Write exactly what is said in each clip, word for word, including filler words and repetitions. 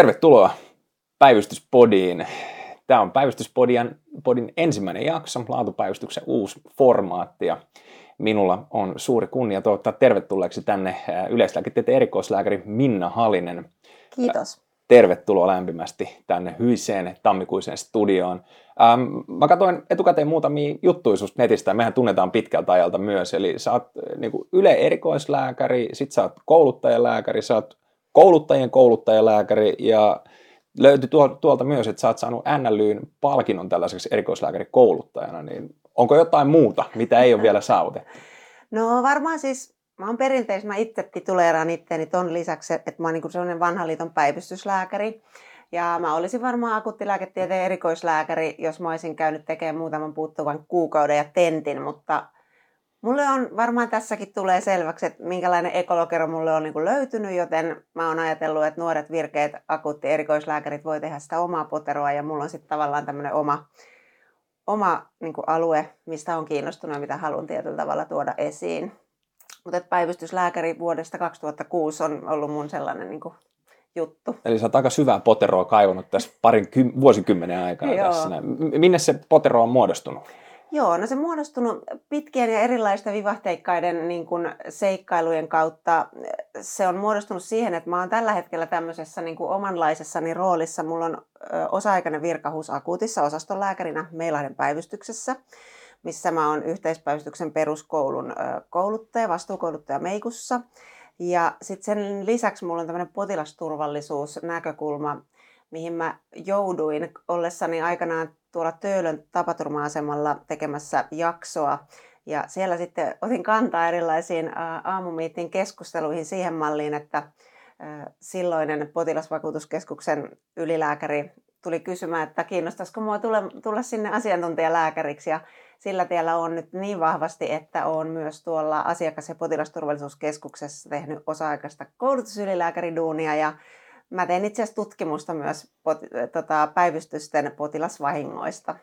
Tervetuloa Päivystyspodiin. Tämä on Päivystyspodin podin ensimmäinen jakso, Laatupäivystyksen uusi formaatti. Ja minulla on suuri kunnia toivottaa tervetulleeksi tänne yleislääketieteen erikoislääkäri Minna Halinen. Kiitos. Tervetuloa lämpimästi tänne hyiseen tammikuiseen studioon. Ähm, mä katsoin etukäteen muutamia juttuja susta netistä, ja mehän tunnetaan pitkältä ajalta myös. Eli sä oot niin kuin yle-erikoislääkäri, sit sä oot kouluttajalääkäri, sä oot kouluttajien kouluttajalääkäri, ja löytyi tuolta myös, että sä oot saanut N L Y:n palkinnon tällaiseksi erikoislääkärikouluttajana, niin onko jotain muuta, mitä ei ole vielä saavutettu? No varmaan siis, mä oon perinteis, mä itse tituleeraan itteeni ton lisäksi, että mä oon niinku sellainen vanhan liiton päivystyslääkäri, ja mä olisin varmaan akuuttilääketieteen erikoislääkäri, jos mä olisin käynyt tekemään muutaman puuttuvan kuukauden ja tentin, mutta mulle on varmaan tässäkin tulee selväksi, että minkälainen ekologero mulle on niin kuin löytynyt, joten mä oon ajatellut, että nuoret virkeät akuutti erikoislääkärit voi tehdä sitä omaa poteroa, ja mulla on sitten tavallaan tämmöinen oma, oma niin kuin alue, mistä on kiinnostunut ja mitä haluan tietyllä tavalla tuoda esiin. Mutta päivystyslääkäri vuodesta kaksituhattakuusi on ollut mun sellainen niin kuin juttu. Eli sä oot aika syvää poteroa kaivannut tässä parin kym- vuosikymmenen aikana. Tässä. Minne se potero on muodostunut? Joo, no se on muodostunut pitkien ja erilaisten vivahteikkaiden niin kuin seikkailujen kautta. Se on muodostunut siihen, että mä oon tällä hetkellä tämmöisessä niin kuin omanlaisessani roolissa. Mulla on osa-aikainen virka H U S akuutissa osastonlääkärinä Meilahden päivystyksessä, missä mä oon yhteispäivystyksen peruskoulun kouluttaja, vastuukouluttaja Meikussa. Ja sitten sen lisäksi mulla on tämmöinen potilasturvallisuusnäkökulma, mihin mä jouduin ollessani aikanaan tuolla Töölön tapaturma-asemalla tekemässä jaksoa. Ja siellä sitten otin kantaa erilaisiin aamumiitin keskusteluihin siihen malliin, että silloinen Potilasvakuutuskeskuksen ylilääkäri tuli kysymään, että kiinnostaisiko mua tulla sinne asiantuntijalääkäriksi. Ja sillä tiellä on nyt niin vahvasti, että olen myös tuolla asiakas- ja potilasturvallisuuskeskuksessa tehnyt osa-aikaista koulutusylilääkäriduunia, ja mä teen itse asiassa tutkimusta myös pot- tota, päivystysten potilasvahingoista.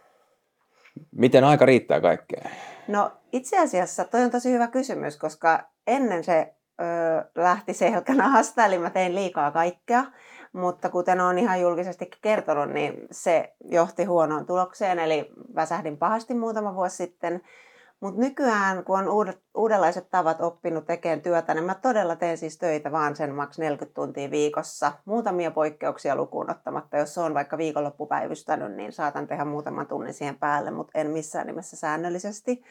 Miten aika riittää kaikkeen? No itse asiassa toi on tosi hyvä kysymys, koska ennen se ö, lähti selkänahasta, eli mä tein liikaa kaikkea. Mutta kuten olen ihan julkisestikin kertonut, niin se johti huonoon tulokseen, eli väsähdin pahasti muutama vuosi sitten. Mutta nykyään, kun on uudet, uudenlaiset tavat oppinut tekemään työtä, niin mä todella teen siis töitä vaan sen maks neljäkymmentä tuntia viikossa. Muutamia poikkeuksia lukuun ottamatta. Jos on vaikka viikonloppupäivystänyt, niin saatan tehdä muutaman tunnin siihen päälle, mutta en missään nimessä säännöllisesti.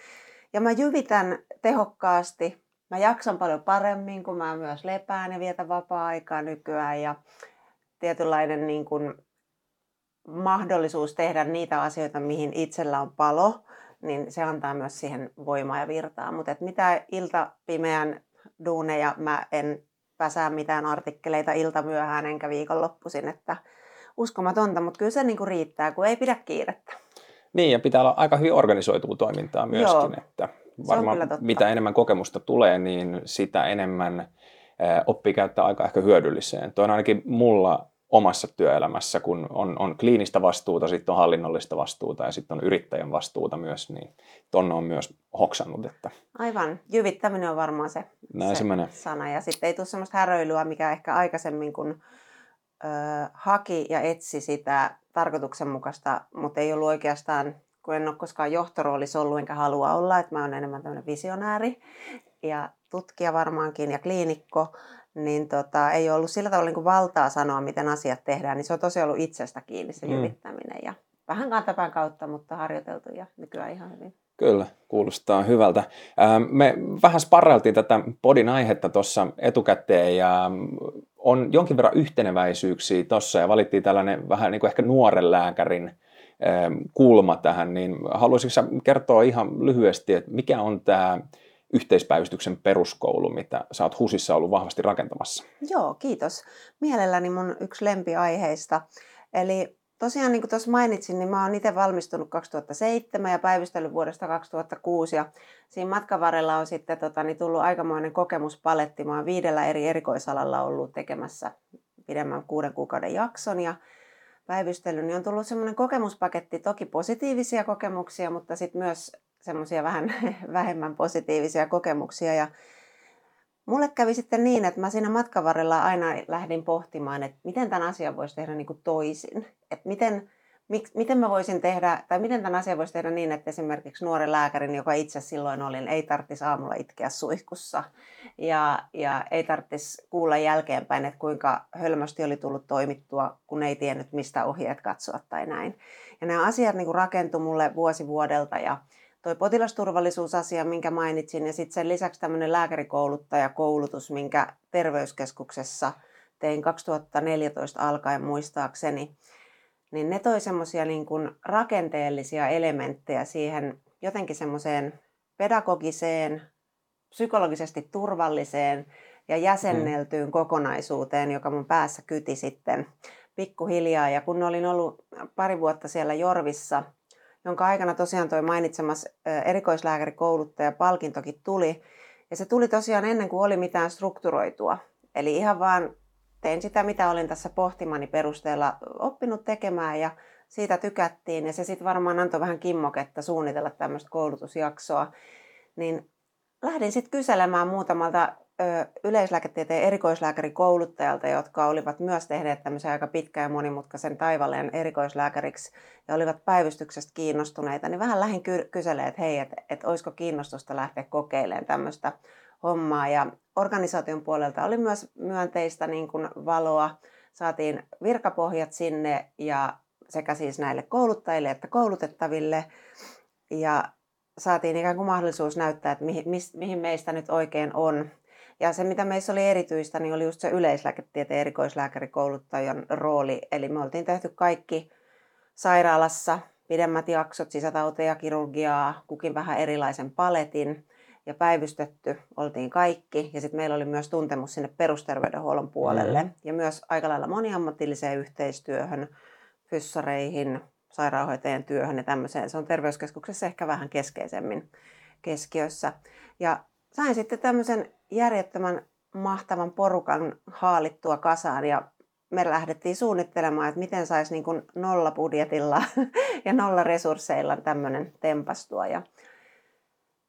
Ja mä jyvitän tehokkaasti. Mä jaksan paljon paremmin, kun mä myös lepään ja vietän vapaa-aikaa nykyään. Ja tietynlainen niin kun mahdollisuus tehdä niitä asioita, mihin itsellä on palo, niin se antaa myös siihen voimaa ja virtaa. Mutta mitä iltapimeän duuneja, mä en väsää mitään artikkeleita iltamyöhään enkä viikonloppuisin, että uskomatonta, mutta kyllä se niinku riittää, kun ei pidä kiirettä. Niin, ja pitää olla aika hyvin organisoitua toimintaa myöskin. Joo, että varmaan mitä enemmän kokemusta tulee, niin sitä enemmän oppii käyttää aika ehkä hyödylliseen. Tuo on ainakin mulla omassa työelämässä, kun on, on kliinistä vastuuta, sitten on hallinnollista vastuuta ja sitten on yrittäjän vastuuta myös, niin tonne on myös hoksannut. Että aivan, jyvittäminen on varmaan se, se sana. Ja sitten ei tule sellaista häröilyä, mikä ehkä aikaisemmin, kun ö, haki ja etsi sitä tarkoituksenmukaista, mutta ei ollut oikeastaan, kun en ole koskaan johtoroolissa ollut, enkä halua olla, että mä oon enemmän tämmöinen visionääri ja tutkija varmaankin ja kliinikko, niin tota, ei ollut sillä tavalla niin kuin valtaa sanoa, miten asiat tehdään, niin se on tosiaan ollut itsestä kiinni se jyvittäminen. Mm. Ja vähän kantapään kautta, mutta harjoiteltu ja nykyään ihan hyvin. Kyllä, kuulostaa hyvältä. Me vähän sparrailtiin tätä podin aihetta tuossa etukäteen ja on jonkin verran yhteneväisyyksiä tuossa ja valittiin tällainen vähän niin kuin ehkä nuoren lääkärin kulma tähän, niin haluaisitko sä kertoa ihan lyhyesti, että mikä on tämä yhteispäivystyksen peruskoulu, mitä sä oot HUSissa ollut vahvasti rakentamassa. Joo, kiitos. Mielelläni mun yksi lempiaiheista. Eli tosiaan, niin kuin tuossa mainitsin, niin mä oon itse valmistunut kaksituhattaseitsemän ja päivystellyt vuodesta kaksituhattakuusi. Ja siinä matkan varrella on sitten tota, niin tullut aikamoinen kokemuspaletti. Mä oon viidellä eri erikoisalalla ollut tekemässä pidemmän kuuden kuukauden jakson ja päivystely, niin on tullut semmoinen kokemuspaketti, toki positiivisia kokemuksia, mutta sitten myös semmoisia vähän vähemmän positiivisia kokemuksia. Ja Mulle kävi sitten niin, että mä siinä matkan varrella aina lähdin pohtimaan, että miten tämän asian voisi tehdä niin kuin toisin. Että miten, mik, miten mä voisin tehdä, tai miten tämän asian voisi tehdä niin, että esimerkiksi nuoren lääkärin, joka itse silloin olin, ei tarvitsisi aamulla itkeä suihkussa. Ja, ja ei tarvitsisi kuulla jälkeenpäin, että kuinka hölmösti oli tullut toimittua, kun ei tiennyt mistä ohjeet katsoa tai näin. Ja nämä asiat niin kuin rakentui mulle vuosi vuodelta ja toi potilasturvallisuusasia, minkä mainitsin, ja sitten sen lisäksi tämmöinen lääkärikouluttajakoulutus, minkä terveyskeskuksessa tein kaksituhattaneljätoista alkaen muistaakseni, niin ne toi semmoisia niin kuin rakenteellisia elementtejä siihen jotenkin semmoiseen pedagogiseen, psykologisesti turvalliseen ja jäsenneltyyn kokonaisuuteen, joka mun päässä kyti sitten pikkuhiljaa. Ja kun olin ollut pari vuotta siellä Jorvissa, jonka aikana tosiaan toi mainitsemas erikoislääkärikouluttaja palkintokin tuli. Ja se tuli tosiaan ennen kuin oli mitään strukturoitua. Eli ihan vaan tein sitä, mitä olin tässä pohtimani perusteella oppinut tekemään ja siitä tykättiin. Ja se sitten varmaan antoi vähän kimmoketta suunnitella tämmöistä koulutusjaksoa. Niin lähdin sitten kyselemään muutamalta yleislääketieteen erikoislääkärikouluttajalta, jotka olivat myös tehneet tämmöisen aika pitkän ja monimutkaisen taivaleen erikoislääkäriksi ja olivat päivystyksestä kiinnostuneita, niin vähän lähdin ky- kyselemään, että hei, että et, olisiko kiinnostusta lähteä kokeilemaan tämmöistä hommaa. Ja organisaation puolelta oli myös myönteistä niin kuin valoa. Saatiin virkapohjat sinne ja sekä siis näille kouluttajille että koulutettaville. Ja saatiin ikään kuin mahdollisuus näyttää, että mihin, mihin meistä nyt oikein on. Ja se, mitä meissä oli erityistä, niin oli just se yleislääketieteen erikoislääkärikouluttajan rooli. Eli me oltiin tehty kaikki sairaalassa, pidemmät jaksot, sisätauteja, kirurgiaa, kukin vähän erilaisen paletin ja päivystetty oltiin kaikki. Ja sitten meillä oli myös tuntemus sinne perusterveydenhuollon puolelle ja myös aika lailla moniammatilliseen yhteistyöhön, fyssareihin, sairaanhoitajien työhön ja tämmöiseen. Se on terveyskeskuksessa ehkä vähän keskeisemmin keskiössä. Ja sain sitten tämmöisen järjettömän mahtavan porukan haalittua kasaan ja me lähdettiin suunnittelemaan, että miten saisi niin kuin nolla budjetilla ja nolla resursseilla tämmöinen tempastua.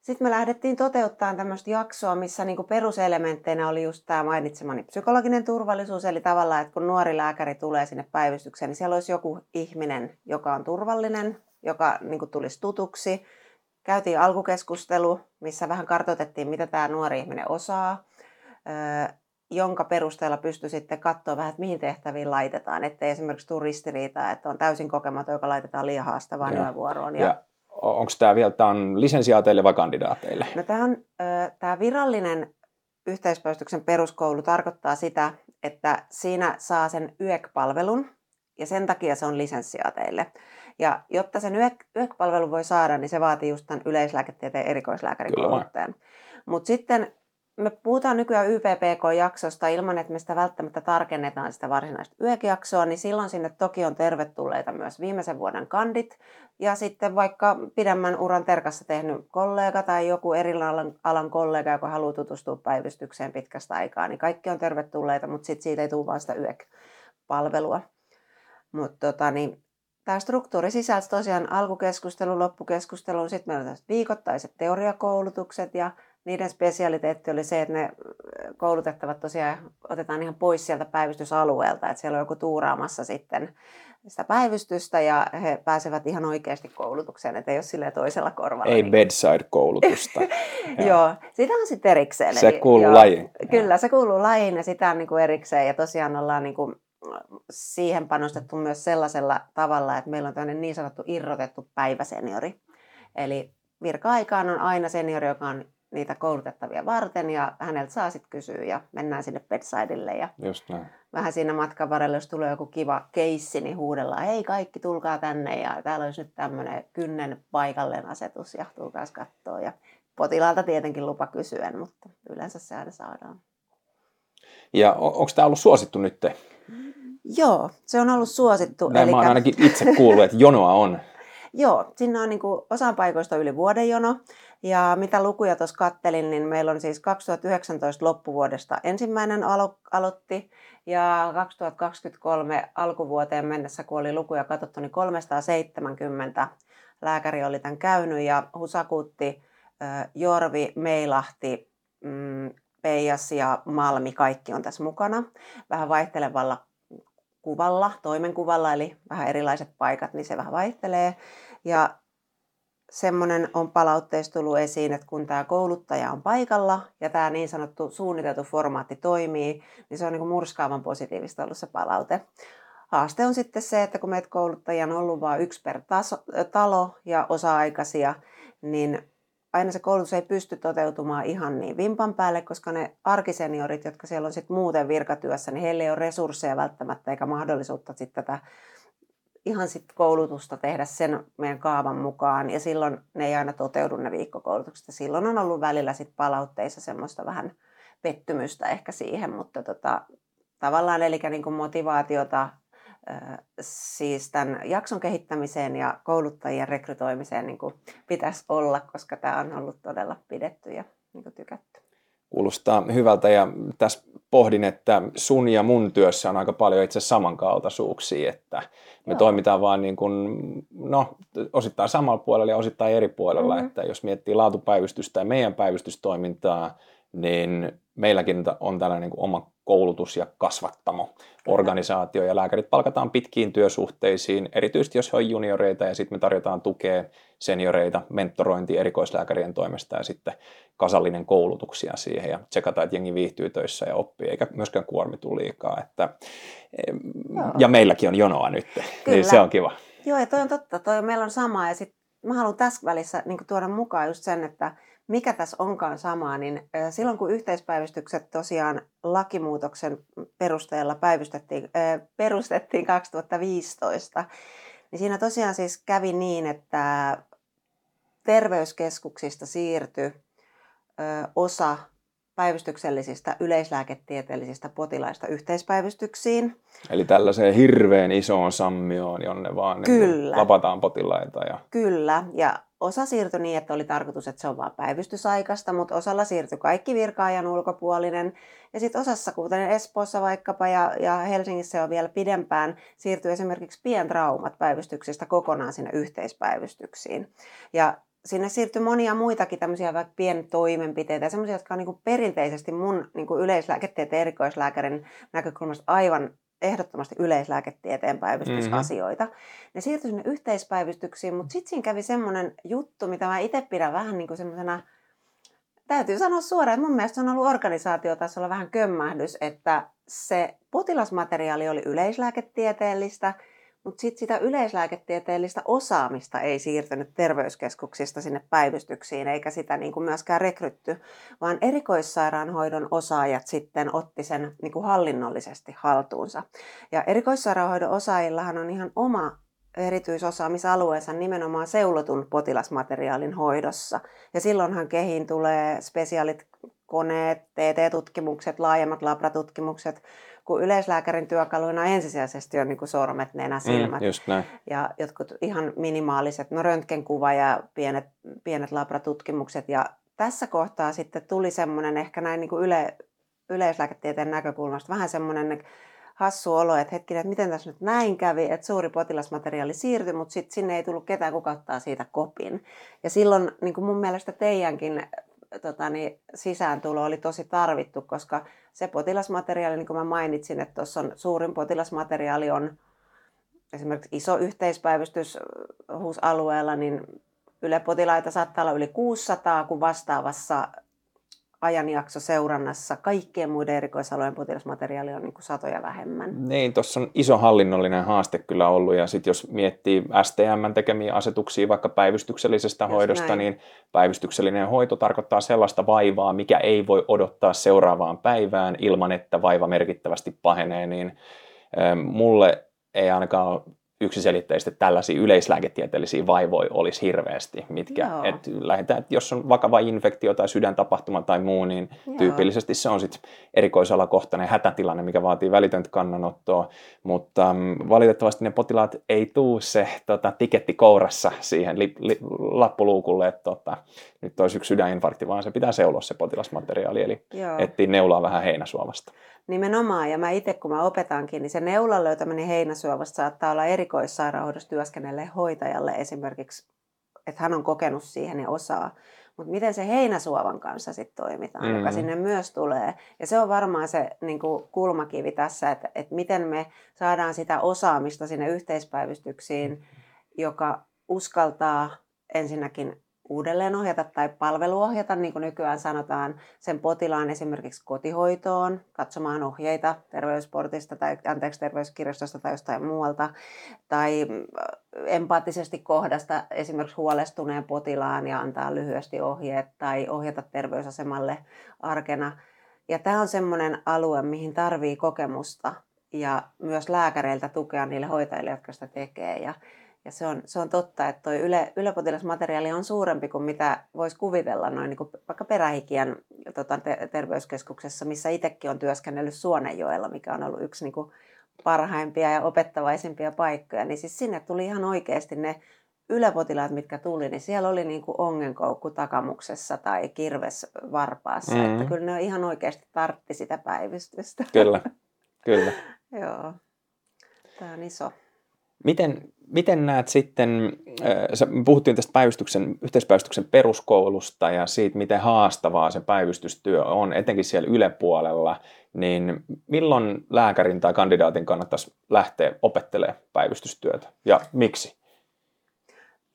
Sitten me lähdettiin toteuttamaan tämmöistä jaksoa, missä niin kuin peruselementteinä oli just tämä mainitsemani psykologinen turvallisuus. Eli tavallaan, että kun nuori lääkäri tulee sinne päivystykseen, niin siellä olisi joku ihminen, joka on turvallinen, joka niin kuin tulisi tutuksi. Käytiin alkukeskustelu, missä vähän kartoitettiin, mitä tämä nuori ihminen osaa, jonka perusteella pystyi sitten katsoa vähän, että mihin tehtäviin laitetaan. Ettei esimerkiksi tule ristiriitaa, että on täysin kokematon, joka laitetaan liian haastavaan yövuoroon. Ja... ja onko tämä vielä, tämä on lisensiaateille vai kandidaateille? No tämä on, tämä virallinen yhteispäivystyksen peruskoulu tarkoittaa sitä, että siinä saa sen Y E C-palvelun ja sen takia se on lisensiaateille. Ja jotta sen Y E C-palvelun voi saada, niin se vaatii just tämän yleislääketieteen erikoislääkärikouluttajan. Mutta sitten me puhutaan nykyään Y P P K-jaksosta ilman, että me sitä välttämättä tarkennetaan sitä varsinaista Y E C-jaksoa, niin silloin sinne toki on tervetulleita myös viimeisen vuoden kandit ja sitten vaikka pidemmän uran terkassa tehnyt kollega tai joku eri alan kollega, joka haluaa tutustua päivystykseen pitkästä aikaa, niin kaikki on tervetulleita, mutta sitten siitä ei tule vaan sitä Y E C-palvelua. Mutta tota niin... Tämä struktuuri sisälsi tosiaan alkukeskustelun, loppukeskustelun, sitten meillä on tämmöiset viikoittaiset teoriakoulutukset ja niiden spesialiteetti oli se, että ne koulutettavat tosiaan otetaan ihan pois sieltä päivystysalueelta, että siellä on joku tuuraamassa sitten sitä päivystystä ja he pääsevät ihan oikeasti koulutukseen, ettei ole silleen toisella korvalla. Ei bedside-koulutusta. Joo, sitä on sitten erikseen. Se kuuluu joo, lajiin. Kyllä, se kuuluu lajiin ja sitä on niin kuin erikseen ja tosiaan ollaan niin kuin siihen panostettu myös sellaisella tavalla, että meillä on tämmöinen niin sanottu irrotettu päiväseniori. Eli virka-aikaan on aina seniori, joka on niitä koulutettavia varten ja häneltä saa sitten kysyä ja mennään sinne bedsidelle. Ja just näin. Vähän siinä matkan varrella, jos tulee joku kiva keissi, niin huudellaan, hei kaikki tulkaa tänne ja täällä olisi nyt tämmöinen kynnen paikalleen asetus ja tulkaas katsoa. Ja potilaalta tietenkin lupa kysyä, mutta yleensä se aina saadaan. Ja on, onko tämä ollut suosittu nyt? Joo, se on ollut suosittu. Näin elikkä... mä oon ainakin itse kuullut, että jonoa on. Joo, siinä on niin kuin osan paikoista yli vuoden jono. Ja mitä lukuja tuossa kattelin, niin meillä on siis kaksituhattayhdeksäntoista loppuvuodesta ensimmäinen alo- aloitti. Ja kaksituhattakaksikymmentäkolme alkuvuoteen mennessä, kun oli lukuja katsottu, niin kolmesataaseitsemänkymmentä lääkäri oli tämän käynyt. Ja H U S, Jorvi, Meilahti, mm, Peijas ja Malmi, kaikki on tässä mukana. Vähän vaihtelevalla kuvalla, toimenkuvalla, eli vähän erilaiset paikat, niin se vähän vaihtelee. Ja semmoinen on palautteessa tullut esiin, että kun tämä kouluttaja on paikalla ja tämä niin sanottu suunniteltu formaatti toimii, niin se on niin kuin murskaavan positiivista ollut se palaute. Haaste on sitten se, että kun meitä kouluttajia on ollut vain yksi per taso, talo ja osa-aikaisia, niin aina se koulutus ei pysty toteutumaan ihan niin vimpan päälle, koska ne arkiseniorit, jotka siellä on sitten muuten virkatyössä, niin heillä ei ole resursseja välttämättä eikä mahdollisuutta sitten tätä ihan sitten koulutusta tehdä sen meidän kaavan mukaan, ja silloin ne ei aina toteudu ne viikkokoulutukset. Silloin on ollut välillä sitten palautteissa semmoista vähän pettymystä ehkä siihen, mutta tota, tavallaan eli niin kuin motivaatiota siis tämän jakson kehittämiseen ja kouluttajien rekrytoimiseen niin kuin pitäisi olla, koska tämä on ollut todella pidetty ja niin kuin tykätty. Kuulostaa hyvältä, ja tässä pohdin, että sun ja mun työssä on aika paljon itse samankaltaisuuksia, että me Joo. toimitaan vaan niin kuin, no, osittain samalla puolella ja osittain eri puolella, mm-hmm. että jos miettii laatupäivystystä ja meidän päivystystoimintaa, niin meilläkin on tällainen niin kuin oma koulutus- ja kasvattamo-organisaatio, ja lääkärit palkataan pitkiin työsuhteisiin, erityisesti jos he on junioreita, ja sitten me tarjotaan tukea senioreita, mentorointi erikoislääkärien toimesta, ja sitten kasallinen koulutuksia siihen, ja tsekataan, että jengi viihtyy töissä ja oppii, eikä myöskään kuormitu liikaa. Että, ja meilläkin on jonoa nyt, Kyllä. niin se on kiva. Joo, ja toi on totta, toi meillä on sama, ja sitten mä haluan tässä välissä niin tuoda mukaan just sen, että mikä tässä onkaan samaa, niin silloin kun yhteispäivystykset tosiaan lakimuutoksen perusteella päivystettiin, perustettiin kaksituhattaviisitoista, niin siinä tosiaan siis kävi niin, että terveyskeskuksista siirtyi osa päivystyksellisistä yleislääketieteellisistä potilaista yhteispäivystyksiin. Eli tällaiseen hirveän isoon sammioon, jonne vaan Kyllä. lapataan potilaita. Ja... Kyllä, ja osa siirtyi niin, että oli tarkoitus, että se on vain päivystysaikasta, mutta osalla siirtyi kaikki virka-ajan ulkopuolinen. Ja sitten osassa, kuten Espoossa vaikkapa ja, ja Helsingissä on vielä pidempään, siirtyi esimerkiksi pientraumat päivystyksistä kokonaan sinne yhteispäivystyksiin. Ja sinne siirtyi monia muitakin tämmöisiä vaikka pientoimenpiteitä ja semmoisia, jotka on niin kuin perinteisesti mun niin kuin yleislääketieteen erikoislääkärin näkökulmasta aivan ehdottomasti yleislääketieteen päivystysasioita. Mm-hmm. Ne siirtyi sinne yhteispäivystyksiin, mutta sitten siinä kävi semmoinen juttu, mitä mä itse pidän vähän niin kuin semmoisena, täytyy sanoa suoraan, että mun mielestä on ollut organisaatiotasolla vähän kömmähdys, että se potilasmateriaali oli yleislääketieteellistä, mutta sitten sitä yleislääketieteellistä osaamista ei siirtynyt terveyskeskuksista sinne päivystyksiin, eikä sitä niin kuin myöskään rekrytty, vaan erikoissairaanhoidon osaajat sitten otti sen niin kuin hallinnollisesti haltuunsa. Ja erikoissairaanhoidon osaajillahan on ihan oma erityisosaamisalueensa nimenomaan seulotun potilasmateriaalin hoidossa. Ja silloinhan kehiin tulee spesiaalit koneet, T T-tutkimukset, laajemmat labratutkimukset, kun yleislääkärin työkaluina ensisijaisesti on niin kuin sormet, nenä, silmät mm, ja jotkut ihan minimaaliset, no röntgenkuva ja pienet, pienet labratutkimukset. Ja tässä kohtaa sitten tuli semmoinen ehkä näin niin kuin yle, yleislääketieteen näkökulmasta vähän semmoinen hassu olo, että hetkinen, että miten tässä nyt näin kävi, että suuri potilasmateriaali siirtyi, mutta sitten sinne ei tullut ketään, kuka ottaa siitä kopin. Ja silloin niin kuin mun mielestä teidänkin Tota, niin sisääntulo oli tosi tarvittu, koska se potilasmateriaali, niin kuin mä mainitsin, että tuossa on suurin potilasmateriaali on esimerkiksi iso yhteispäivystys H U S-alueella, niin ylepotilaita saattaa olla yli kuusisataa, kun vastaavassa ajanjaksoseurannassa kaikkien muiden erikoisalojen potilasmateriaali on niin kuin satoja vähemmän. Niin, tuossa on iso hallinnollinen haaste kyllä ollut, ja sitten jos miettii S T M:n tekemiä asetuksia vaikka päivystyksellisestä Just hoidosta, näin. Niin päivystyksellinen hoito tarkoittaa sellaista vaivaa, mikä ei voi odottaa seuraavaan päivään ilman, että vaiva merkittävästi pahenee, niin äh, mulle ei ainakaan ole yksiselitteisesti tällaisia yleislääketieteellisiä vaivoja olisi hirveästi, mitkä, että lähdetään, että jos on vakava infektio tai sydäntapahtuma tai muu, niin Joo. tyypillisesti se on sitten erikoisalakohtainen hätätilanne, mikä vaatii välitöntä kannanottoa, mutta um, valitettavasti ne potilaat ei tuu se tota, tiketti kourassa siihen li, li, lappuluukulle, että tota, nyt olisi yksi sydäninfarkti, vaan se pitää seuloa se potilasmateriaali, eli etsii neulaa vähän heinäsuovasta. Nimenomaan, ja mä itse kun mä opetankin, niin se neulan löytäminen heinäsuovasta saattaa olla erikoissairaanhoidossa työskennelleen hoitajalle esimerkiksi että hän on kokenut siihen ja osaa. Mutta miten se heinäsuovan kanssa sitten toimitaan, mm-hmm. joka sinne myös tulee. Ja se on varmaan se niin kuin kulmakivi tässä, että, että miten me saadaan sitä osaamista sinne yhteispäivystyksiin, joka uskaltaa ensinnäkin uudelleen ohjata tai palveluohjata, niin kuin nykyään sanotaan, sen potilaan esimerkiksi kotihoitoon, katsomaan ohjeita terveysportista tai anteeksi, terveyskirjastosta tai jostain muualta, tai empaattisesti kohdasta esimerkiksi huolestuneen potilaan ja antaa lyhyesti ohjeet tai ohjata terveysasemalle arkena. Ja tämä on semmoinen alue, mihin tarvii kokemusta ja myös lääkäreiltä tukea niille hoitajille, jotka sitä tekee. Ja Ja se on, se on totta, että tuo yle, ylepotilasmateriaali on suurempi kuin mitä voisi kuvitella noin niin kuin vaikka Perähikian tota, te, terveyskeskuksessa, missä itsekin on työskennellyt Suonenjoella, mikä on ollut yksi niin kuin parhaimpia ja opettavaisimpia paikkoja. Niin siis sinne tuli ihan oikeasti ne ylepotilaat, mitkä tuli, niin siellä oli niin kuin ongenkoukku takamuksessa tai kirves varpaassa. Mm-hmm. Että kyllä ne ihan oikeasti tartti sitä päivystystä. Kyllä, kyllä. Joo, tämä on iso. Miten, miten näet sitten, äh, puhuttiin tästä päivystyksen, yhteispäivystyksen peruskoulusta ja siitä, miten haastavaa se päivystystyö on, etenkin siellä yläpuolella, niin milloin lääkärin tai kandidaatin kannattaisi lähteä opettelemaan päivystystyötä ja miksi?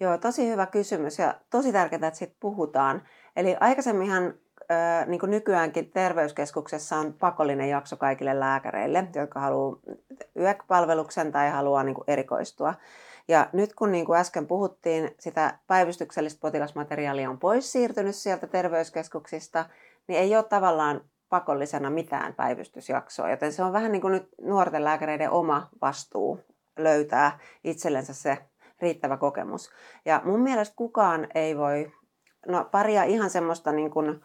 Joo, tosi hyvä kysymys ja tosi tärkeää, että siitä puhutaan. Eli aikaisemminhan, äh, niin kuin nykyäänkin terveyskeskuksessa on pakollinen jakso kaikille lääkäreille, jotka haluaa Y E C-palveluksen tai haluaa niin kuin erikoistua. Ja nyt kun niin kuin äsken puhuttiin, sitä päivystyksellistä potilasmateriaalia on pois siirtynyt sieltä terveyskeskuksista, niin ei ole tavallaan pakollisena mitään päivystysjaksoa. Joten se on vähän niin kuin nyt nuorten lääkäreiden oma vastuu löytää itsellensä se riittävä kokemus. Ja mun mielestä kukaan ei voi, no paria ihan semmoista niin kuin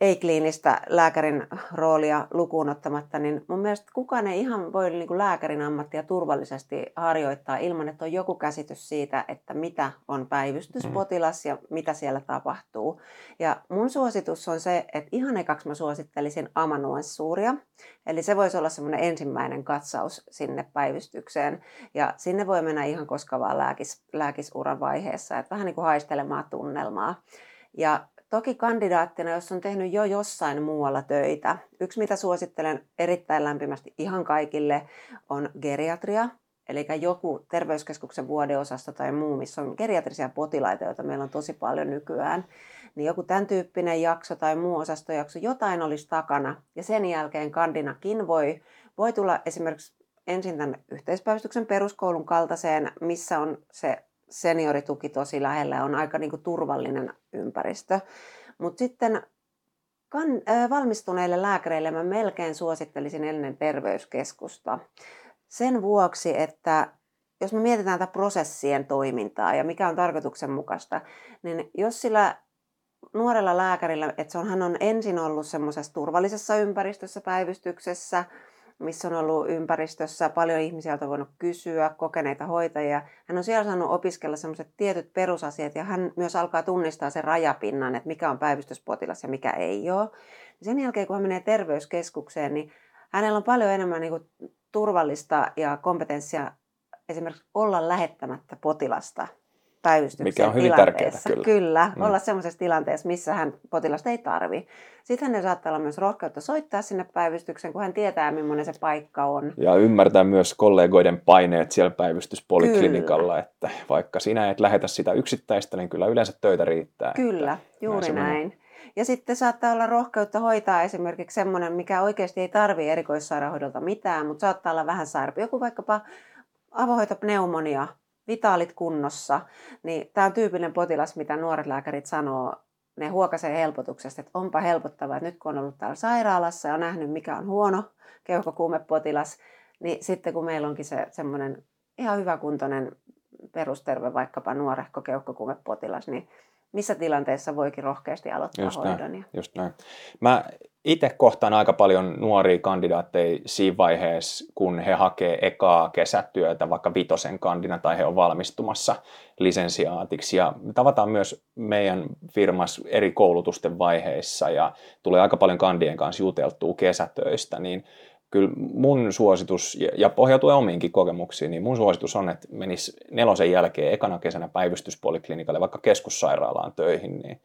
ei-kliinistä lääkärin roolia lukuun ottamatta, niin mun mielestä kukaan ei ihan voi niin kuin lääkärin ammattia turvallisesti harjoittaa ilman, että on joku käsitys siitä, että mitä on päivystyspotilas ja mitä siellä tapahtuu. Ja mun suositus on se, että ihan ekaksi mä suosittelisin amanuenssuuria, eli se voisi olla semmoinen ensimmäinen katsaus sinne päivystykseen, ja sinne voi mennä ihan koska vaan lääkis, lääkisuran vaiheessa, että vähän niin kuin haistelemaan tunnelmaa. Ja toki kandidaattina, jos on tehnyt jo jossain muualla töitä, yksi mitä suosittelen erittäin lämpimästi ihan kaikille on geriatria, eli joku terveyskeskuksen vuodeosasto tai muu, missä on geriatrisia potilaita, joita meillä on tosi paljon nykyään, niin joku tämän tyyppinen jakso tai muu osastojakso, jotain olisi takana ja sen jälkeen kandinakin voi, voi tulla esimerkiksi ensin tämän yhteispäivystyksen peruskoulun kaltaiseen, missä on se seniorituki tosi lähellä on aika niinku turvallinen ympäristö. Mutta sitten kan, ä, valmistuneille lääkäreille mä melkein suosittelisin ennen terveyskeskusta. Sen vuoksi, että jos me mietitään tätä prosessien toimintaa ja mikä on tarkoituksenmukaista, niin jos sillä nuorella lääkärillä, että hän on ensin ollut semmoisessa turvallisessa ympäristössä, päivystyksessä, missä on ollut ympäristössä paljon ihmisiä, joita on voinut kysyä, kokeneita hoitajia. Hän on siellä saanut opiskella sellaiset tietyt perusasiat ja hän myös alkaa tunnistaa sen rajapinnan, että mikä on päivystyspotilas ja mikä ei ole. Sen jälkeen, kun hän menee terveyskeskukseen, niin hänellä on paljon enemmän niin kuin turvallista ja kompetenssia esimerkiksi olla lähettämättä potilasta päivystyksen tilanteessa. Mikä on hyvin tärkeää, kyllä. Kyllä, mm. olla semmoisessa tilanteessa, missä hän potilasta ei tarvitse. Sitten hän saattaa olla myös rohkeutta soittaa sinne päivystyksen, kun hän tietää, millainen se paikka on. Ja ymmärtää myös kollegoiden paineet siellä päivystyspoliklinikalla, kyllä. Että vaikka sinä et lähetä sitä yksittäistä, niin kyllä yleensä töitä riittää. Kyllä, että juuri näin. näin. Ja sitten saattaa olla rohkeutta hoitaa esimerkiksi semmoinen, mikä oikeasti ei tarvitse erikoissairaanhoidolta mitään, mutta saattaa olla vähän sairempi. Joku vaikkapa avohoitopneumonia. Vitaalit kunnossa, niin tämä on tyypillinen potilas, mitä nuoret lääkärit sanoo, ne huokaisee helpotuksesta, että onpa helpottavaa, että nyt kun on ollut täällä sairaalassa ja on nähnyt, mikä on huono keuhkokuumepotilas, niin sitten kun meillä onkin se semmoinen ihan hyväkuntoinen perusterve, vaikkapa nuorehko keuhkokuumepotilas, niin missä tilanteessa voikin rohkeasti aloittaa just hoidon. Näin, ja... Just näin. Mä itse kohtaan aika paljon nuoria kandidaatteja siinä vaiheessa, kun he hakee ekaa kesätyötä, vaikka vitosen kandina, tai he on valmistumassa lisensiaatiksi. Ja tavataan myös meidän firmassa eri koulutusten vaiheissa ja tulee aika paljon kandien kanssa juteltua kesätöistä, niin kyllä mun suositus, ja pohjautuen omiinkin kokemuksiin, niin mun suositus on, että menisi nelosen jälkeen ekana kesänä päivystyspoliklinikalle, vaikka keskussairaalaan töihin, niin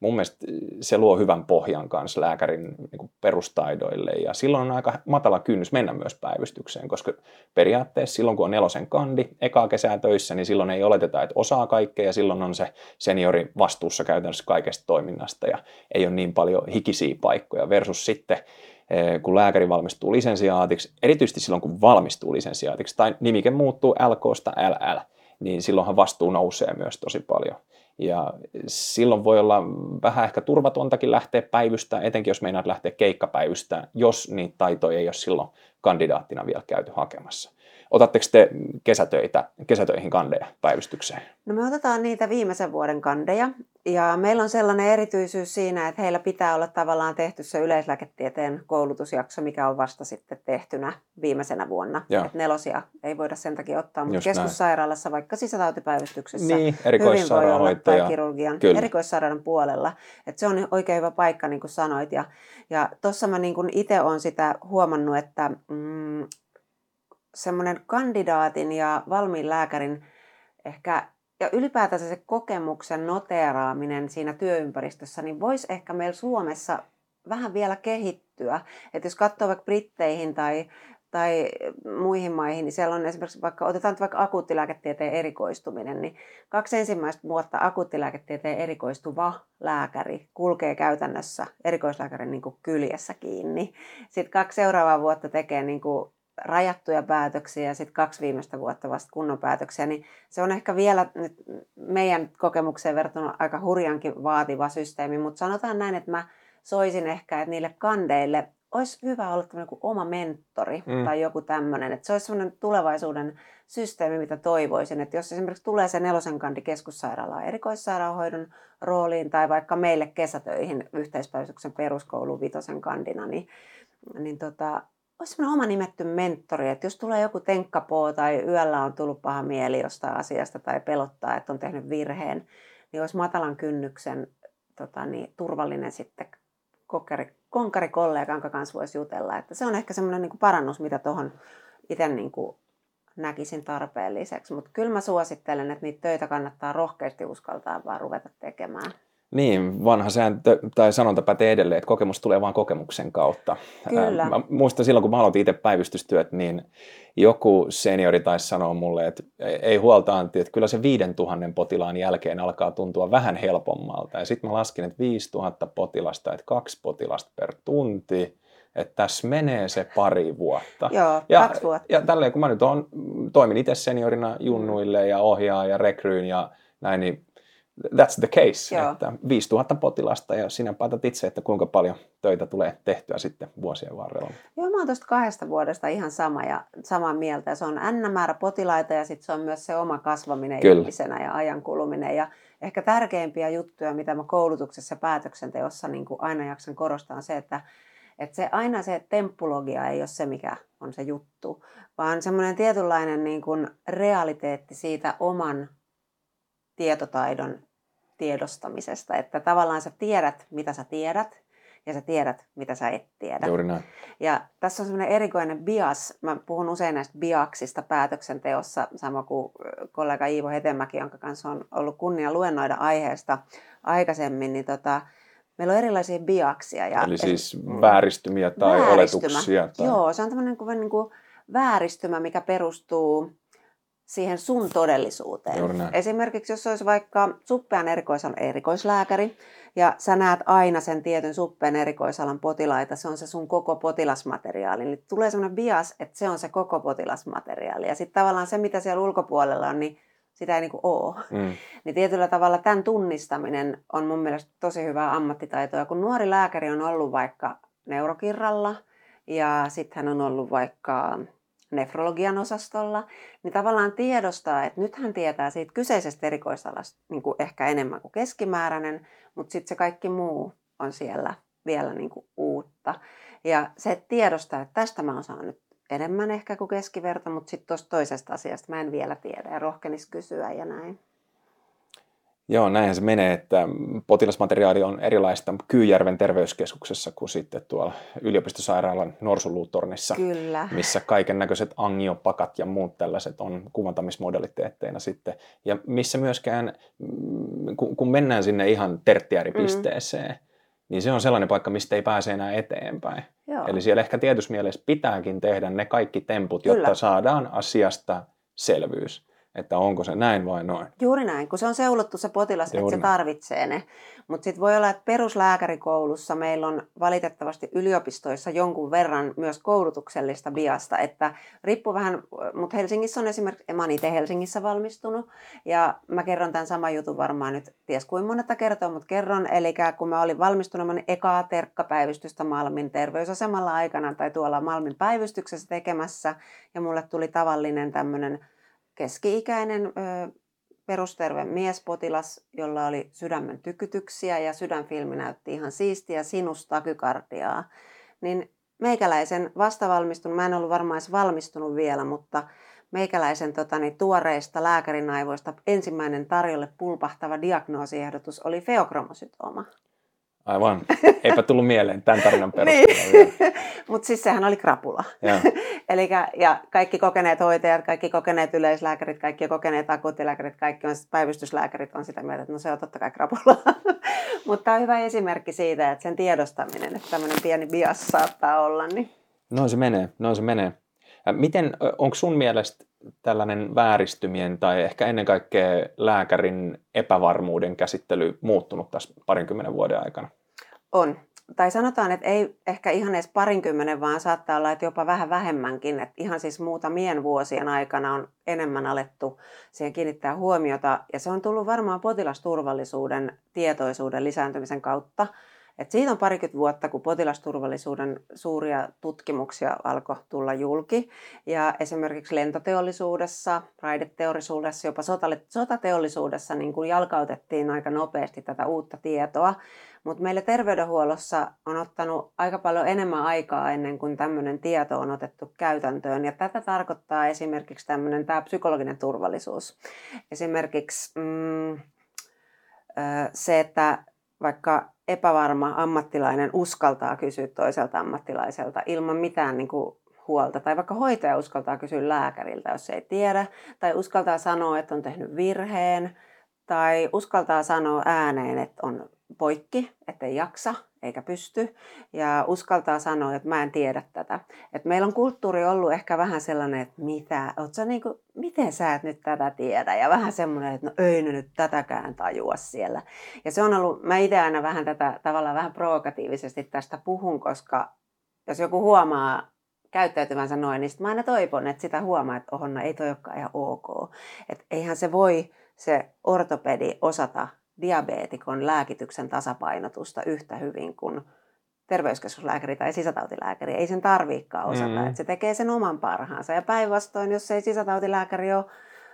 mun mielestä se luo hyvän pohjan kanssa lääkärin niin kuin perustaidoille, ja silloin on aika matala kynnys mennä myös päivystykseen, koska periaatteessa silloin, kun on nelosen kandi, ekaa kesää töissä, niin silloin ei oleteta, että osaa kaikkea, ja silloin on se seniori vastuussa käytännössä kaikesta toiminnasta, ja ei ole niin paljon hikisiä paikkoja versus sitten, kun lääkäri valmistuu lisensiaatiksi, erityisesti silloin, kun valmistuu lisensiaatiksi, tai nimike muuttuu LKsta L L, niin silloinhan vastuu nousee myös tosi paljon. Ja silloin voi olla vähän ehkä turvatontakin lähteä päivystämään, etenkin jos meinaat lähteä keikkapäivystämään, jos niitä taitoja ei ole silloin kandidaattina vielä käyty hakemassa. Otatteko te kesätöitä, kesätöihin kandeja päivystykseen? No me otetaan niitä viimeisen vuoden kandeja. Ja meillä on sellainen erityisyys siinä, että heillä pitää olla tavallaan tehty se yleislääketieteen koulutusjakso, mikä on vasta sitten tehtynä viimeisenä vuonna. Että nelosia ei voida sen takia ottaa, mutta keskussairaalassa, vaikka sisätautipäivystyksessä, niin, hyvin voi olla tai kirurgian erikoissairaalan puolella. Että se on oikein hyvä paikka, niin kuin sanoit. Ja, ja tuossa mä niin kuin itse olen sitä huomannut, että mm, semmoinen kandidaatin ja valmiin lääkärin ehkä... Ja ylipäätänsä se kokemuksen noteeraaminen siinä työympäristössä, niin voisi ehkä meillä Suomessa vähän vielä kehittyä. Että jos katsoo vaikka Britteihin tai, tai muihin maihin, niin siellä on esimerkiksi vaikka, otetaan nyt vaikka akuuttilääketieteen erikoistuminen, niin kaksi ensimmäistä vuotta akuuttilääketieteen erikoistuva lääkäri kulkee käytännössä erikoislääkärin niin kuin kyljessä kiinni. Sitten kaksi seuraavaa vuotta tekee niin kuin rajattuja päätöksiä ja sitten kaksi viimeistä vuotta vasta kunnon päätöksiä, niin se on ehkä vielä nyt meidän kokemukseen verrattuna aika hurjankin vaativa systeemi, mutta sanotaan näin, että mä soisin ehkä, että niille kandeille olisi hyvä olla tämmöinen kuin oma mentori mm. tai joku tämmöinen, että se olisi semmoinen tulevaisuuden systeemi, mitä toivoisin, että jos esimerkiksi tulee se nelosen kandi keskussairaalaan erikoissairaanhoidon rooliin tai vaikka meille kesätöihin yhteispäivystyksen peruskouluun vitosen kandina, niin, niin tota olisi semmoinen oma nimetty mentori, että jos tulee joku tenkkapoo tai yöllä on tullut paha mieli jostain asiasta tai pelottaa, että on tehnyt virheen, niin olisi matalan kynnyksen tota, niin, turvallinen sitten konkari, konkarikollega, jonka kanssa voisi jutella. Että se on ehkä semmoinen niin kuin parannus, mitä tuohon itse niin kuin näkisin tarpeelliseksi. Mutta kyllä mä suosittelen, että niitä töitä kannattaa rohkeasti uskaltaa vaan ruveta tekemään. Niin, vanha sääntö tai sanonta pätee edelleen, että kokemus tulee vain kokemuksen kautta. Kyllä. Mä muistan silloin, kun mä aloitin itse päivystystyöt, niin joku seniori taisi sanoa mulle, että ei huolta Antti, että kyllä se viidentuhannen potilaan jälkeen alkaa tuntua vähän helpommalta. Ja sitten mä laskin, että viisituhatta potilasta, että kaksi potilasta per tunti. Että tässä menee se pari vuotta. Joo, ja, kaksi vuotta. Ja tälleen, kun mä nyt on, toimin itse seniorina junnuille ja ohjaan ja rekryyn ja näin, niin that's the case, joo. Että viisituhatta potilasta ja sinä päätät itse, että kuinka paljon töitä tulee tehtyä sitten vuosien varrella. Joo, mä oon tuosta kahdesta vuodesta ihan sama ja samaa mieltä. Se on n määrä potilaita ja sitten se on myös se oma kasvaminen kyllä. Ihmisenä ja ajan kuluminen. Ja ehkä tärkeimpiä juttuja, mitä mä koulutuksessa ja päätöksenteossa niin kuin aina jaksan korostaa, on se, että että se, aina se temppulogia ei ole se, mikä on se juttu, vaan semmoinen tietynlainen niin kuin realiteetti siitä oman tietotaidon tiedostamisesta, että tavallaan sä tiedät, mitä sä tiedät, ja sä tiedät, mitä sä et tiedä. Juuri näin. Ja tässä on semmoinen erikoinen bias, mä puhun usein näistä biaksista päätöksenteossa, sama kuin kollega Iivo Hetemäki, jonka kanssa on ollut kunnia luennoida aiheesta aikaisemmin, niin tota, meillä on erilaisia biaksia. Ja eli siis vääristymiä tai vääristymä. Oletuksia. Tai... Joo, se on tämmöinen kuin, niin kuin vääristymä, mikä perustuu siihen sun todellisuuteen. Esimerkiksi jos olisi vaikka suppean erikoisalan erikoislääkäri ja sä näet aina sen tietyn suppean erikoisalan potilaita, se on se sun koko potilasmateriaali. Niin tulee semmoinen bias, että se on se koko potilasmateriaali. Ja sitten tavallaan se, mitä siellä ulkopuolella on, niin sitä ei niinku ole. Mm. Niin tietyllä tavalla tämän tunnistaminen on mun mielestä tosi hyvää ammattitaitoa. Kun nuori lääkäri on ollut vaikka neurokirralla ja sitten hän on ollut vaikka nefrologian osastolla, niin tavallaan tiedostaa, että nyt hän tietää siitä kyseisestä erikoisalasta niin kuin ehkä enemmän kuin keskimääräinen, mutta sitten se kaikki muu on siellä vielä niin kuin uutta. Ja se tiedostaa, että tästä mä osaan nyt enemmän ehkä kuin keskiverta, mutta sitten tuosta toisesta asiasta mä en vielä tiedä ja rohkenisi kysyä ja näin. Joo, näinhän se menee, että potilasmateriaali on erilaista Kyyjärven terveyskeskuksessa kuin sitten tuolla yliopistosairaalan norsunluutornissa, kyllä, missä kaiken näköiset angiopakat ja muut tällaiset on kuvantamismodaliteetteina sitten. Ja missä myöskään, kun mennään sinne ihan tertiäripisteeseen, mm. niin se on sellainen paikka, mistä ei pääse enää eteenpäin. Joo. Eli siellä ehkä tietyssä mielessä pitääkin tehdä ne kaikki temput, kyllä, jotta saadaan asiasta selvyys. Että onko se näin vai noin. Juuri näin, kun se on seulottu se potilas, juuri että se näin tarvitsee ne. Mutta sitten voi olla, että peruslääkärikoulussa meillä on valitettavasti yliopistoissa jonkun verran myös koulutuksellista biasta. Että riippuu vähän, mutta Helsingissä on esimerkiksi, mä oon itse Helsingissä valmistunut. Ja mä kerron tämän saman jutun varmaan nyt, ties kuin monetta kertoa, mutta kerron. Eli kun mä olin valmistunut, mä olin ekaa terkkapäivystystä Malmin terveysasemalla aikana tai tuolla Malmin päivystyksessä tekemässä. Ja mulle tuli tavallinen tämmöinen keski-ikäinen perusterve miespotilas, jolla oli sydämen tykytyksiä ja sydänfilmi näytti ihan siistiä, sinustakykardiaa. Niin meikäläisen vastavalmistunut, mä en ollut varmaan edes valmistunut vielä, mutta meikäläisen totani, tuoreista lääkärinaivoista ensimmäinen tarjolle pulpahtava diagnoosiehdotus oli feokromosytooma. Aivan. Eipä tullut mieleen tämän tarinan perusteella. Niin. Mutta siis sehän oli krapula. Ja. Elikkä, ja kaikki kokeneet hoitajat, kaikki kokeneet yleislääkärit, kaikki kokeneet akuuttilääkärit, kaikki on, päivystyslääkärit on sitä mieltä, että no se on totta kai krapula. Mutta tämä on hyvä esimerkki siitä, että sen tiedostaminen, että tämmöinen pieni bias saattaa olla. Niin. Noin se menee, noin se menee. Miten, onko sun mielestä tällainen vääristymien tai ehkä ennen kaikkea lääkärin epävarmuuden käsittely muuttunut tässä parinkymmenen vuoden aikana? On. Tai sanotaan, että ei ehkä ihan edes parinkymmenen, vaan saattaa olla, että jopa vähän vähemmänkin. Että ihan siis muutamien vuosien aikana on enemmän alettu siihen kiinnittää huomiota. Ja se on tullut varmaan potilasturvallisuuden tietoisuuden lisääntymisen kautta. Et siitä on parikymmentä vuotta, kun potilasturvallisuuden suuria tutkimuksia alkoi tulla julki. Ja esimerkiksi lentoteollisuudessa, raideteollisuudessa, jopa sotateollisuudessa niin kun jalkautettiin aika nopeasti tätä uutta tietoa. Mutta meillä terveydenhuollossa on ottanut aika paljon enemmän aikaa ennen kuin tämmöinen tieto on otettu käytäntöön. Ja tätä tarkoittaa esimerkiksi tämmöinen tämä psykologinen turvallisuus. Esimerkiksi mm, se, että vaikka epävarma ammattilainen uskaltaa kysyä toiselta ammattilaiselta ilman mitään niin kuin huolta. Tai vaikka hoitaja uskaltaa kysyä lääkäriltä, jos ei tiedä. Tai uskaltaa sanoa, että on tehnyt virheen. Tai uskaltaa sanoa ääneen, että on poikki, ettei jaksa eikä pysty. Ja uskaltaa sanoa, että mä en tiedä tätä. Et meillä on kulttuuri ollut ehkä vähän sellainen, että mitä, oot sä niin kuin, miten sä et nyt tätä tiedä? Ja vähän semmoinen, että no ei nyt tätäkään tajua siellä. Ja se on ollut, mä itse aina vähän tätä tavallaan vähän provokatiivisesti tästä puhun, koska jos joku huomaa käyttäytyvänsä noin, niin sit mä aina toivon, että sitä huomaa, että oho, no ei toi olekaan ihan ok. Että eihän se voi se ortopedi osata diabeetikon lääkityksen tasapainotusta yhtä hyvin kuin terveyskeskuslääkäri tai sisätautilääkäri. Ei sen tarviikaan osata, mm-hmm. että se tekee sen oman parhaansa. Ja päinvastoin, jos ei sisätautilääkäri ole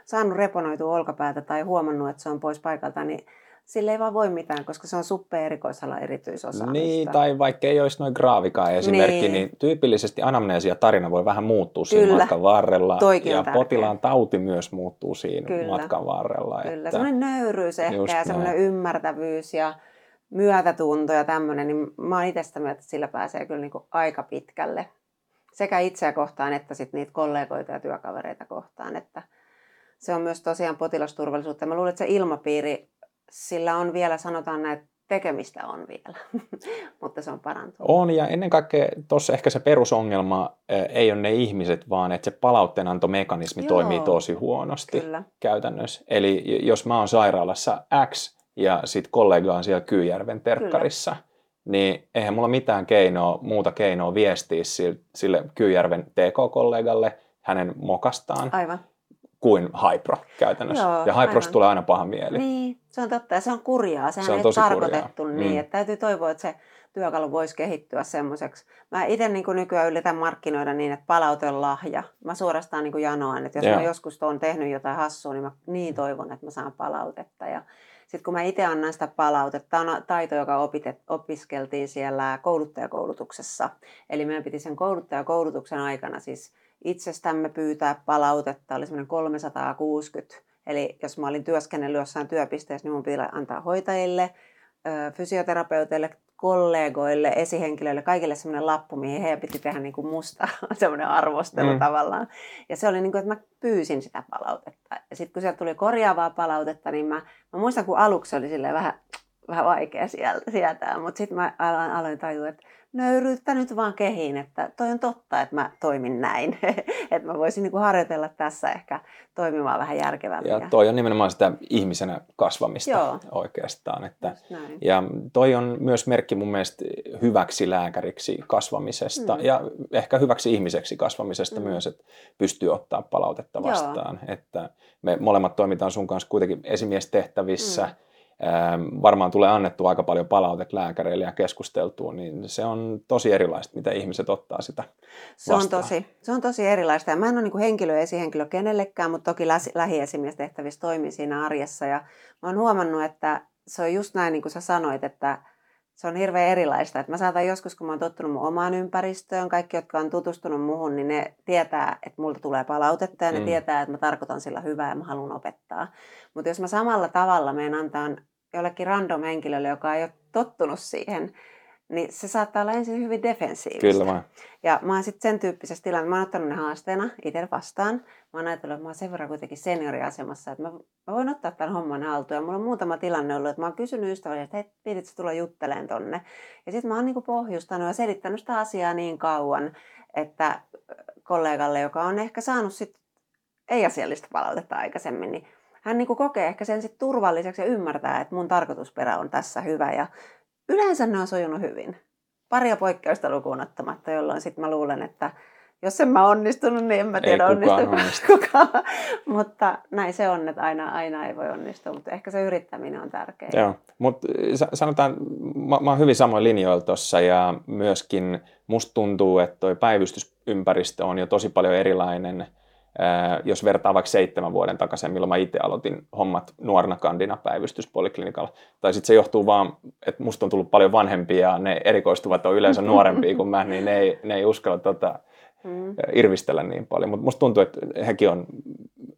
saanut reponoitua olkapäätä tai huomannut, että se on pois paikalta, niin sille ei vaan voi mitään, koska se on suppea erikoisala erityisosaamista. Niin, tai vaikka ei olisi noin graavikaan esimerkki, niin, niin tyypillisesti anamneesi ja tarina voi vähän muuttua kyllä. siinä matkan varrella. Toikin ja potilaan tauti myös muuttuu siinä kyllä. matkan varrella. Kyllä, että sellainen nöyryys ehkä just ja sellainen näin. Ymmärtävyys ja myötätunto ja tämmöinen, niin mä oon itse sitä mieltä, että sillä pääsee kyllä niin kuin aika pitkälle. Sekä itseä kohtaan, että sitten niitä kollegoita ja työkavereita kohtaan. Että se on myös tosiaan potilasturvallisuutta. Mä luulen, että se ilmapiiri sillä on vielä, sanotaan näin, tekemistä on vielä, mutta se on parantunut. On, ja ennen kaikkea tuossa ehkä se perusongelma eh, ei ole ne ihmiset, vaan että se palautteenantomekanismi Joo. toimii tosi huonosti Kyllä. käytännössä. Eli jos mä oon sairaalassa X ja sit kollega on siellä Kyyjärven terkkarissa, Kyllä. niin eihän mulla mitään keinoa, muuta keinoa viestiä sille Kyyjärven T K-kollegalle hänen mokastaan. Aivan. Kuin haipro käytännössä. Joo, ja haiprosta aivan. tulee aina paha mieli. Niin, se on totta. Ja se on kurjaa. Sehän se on ei tosi tarkoitettu kurjaa. Niin. Mm. Että täytyy toivoa, että se työkalu voisi kehittyä semmoiseksi. Mä itse niin kuin nykyään yritän markkinoida niin, että palaute on lahja. Mä suorastaan niin kuin janoan, että jos yeah. mä joskus oon tehnyt jotain hassua, niin mä niin toivon, että mä saan palautetta. Ja sitten kun mä itse annan sitä palautetta, tämä on taito, joka opitet, opiskeltiin siellä kouluttajakoulutuksessa. Eli meidän piti sen kouluttajakoulutuksen aikana siis itsestämme pyytää palautetta, oli semmoinen kolmesataakuusikymmentä Eli jos mä olin työskennellyt jossain työpisteessä, niin mun piti antaa hoitajille, fysioterapeuteille, kollegoille, esihenkilöille, kaikille semmoinen lappu, mihin heidän piti tehdä niin kuin musta, semmoinen arvostelu mm. tavallaan. Ja se oli niin kuin, että mä pyysin sitä palautetta. Ja sitten kun sieltä tuli korjaavaa palautetta, niin mä, mä muistan, kun aluksi oli silleen vähän, vähän vaikea sieltä, mutta sitten mä aloin tajua, että nöyryyttä nyt vaan kehiin, että toi on totta, että mä toimin näin. Että mä voisin niin kuin harjoitella tässä ehkä toimimaan vähän järkevämmin. Ja toi on nimenomaan sitä ihmisenä kasvamista Joo. oikeastaan. Että, ja toi on myös merkki mun mielestä hyväksi lääkäriksi kasvamisesta mm. ja ehkä hyväksi ihmiseksi kasvamisesta mm. myös, että pystyy ottaa palautetta vastaan. Joo. Että me molemmat toimitaan sun kanssa kuitenkin esimiestehtävissä. Mm. Varmaan tulee annettu aika paljon palautet lääkäreille ja keskusteltua, niin se on tosi erilaista, mitä ihmiset ottaa sitä vastaan. Se on tosi, se on tosi erilaista. Ja mä en ole niin kuin henkilö esihenkilö kenellekään, mutta toki lähiesimiestehtävissä toimin siinä arjessa. Ja mä oon huomannut, että se on just näin, niin kuin sä sanoit, että se on hirveän erilaista. Että mä saatan joskus, kun mä oon tottunut mun omaan ympäristöön, kaikki, jotka on tutustunut muhun, niin ne tietää, että multa tulee palautetta ja ne mm. tietää, että mä tarkoitan sillä hyvää ja mä haluan opettaa. Mutta jos mä samalla tavalla meen antaa jollekin random henkilölle, joka ei ole tottunut siihen, niin se saattaa olla ensin hyvin defensiivistä. Kyllä mä. Ja mä oon sitten sen tyyppisessä tilanteessa, mä oon ottanut ne haasteena itse vastaan. Mä oon ajatellut, että mä oon sen verran kuitenkin senioriasemassa, että mä voin ottaa tämän homman haltuun. Ja mulla on muutama tilanne ollut, että mä oon kysynyt ystävälle, että hei, pidit sä tulla juttelemaan tonne. Ja sitten mä oon niinku pohjustanut ja selittänyt sitä asiaa niin kauan, että kollegalle, joka on ehkä saanut sit ei-asiallista palautetta aikaisemmin, niin hän niin kuin kokee ehkä sen sit turvalliseksi ja ymmärtää, että mun tarkoitusperä on tässä hyvä. Ja yleensä ne on sujunut hyvin. Paria poikkeusta lukuun ottamatta, jolloin sitten mä luulen, että jos en mä onnistunut, niin en mä tiedä onnistunut kukaan. Mutta näin se on, että aina, aina ei voi onnistua, mutta ehkä se yrittäminen on tärkeää. Joo, mutta sanotaan, mä, mä oon hyvin samoin linjoilla tuossa ja myöskin musta tuntuu, että toi päivystysympäristö on jo tosi paljon erilainen. Jos vertaa vaikka seitsemän vuoden takaisin, milloin mä itse aloitin hommat nuorena kandina päivystyspoliklinikalla. Tai sitten se johtuu vaan, että musta on tullut paljon vanhempia ja ne erikoistuvat on yleensä nuorempia kuin mä, niin ne ei, ne ei uskalla tota irvistellä niin paljon. Mutta musta tuntuu, että hekin on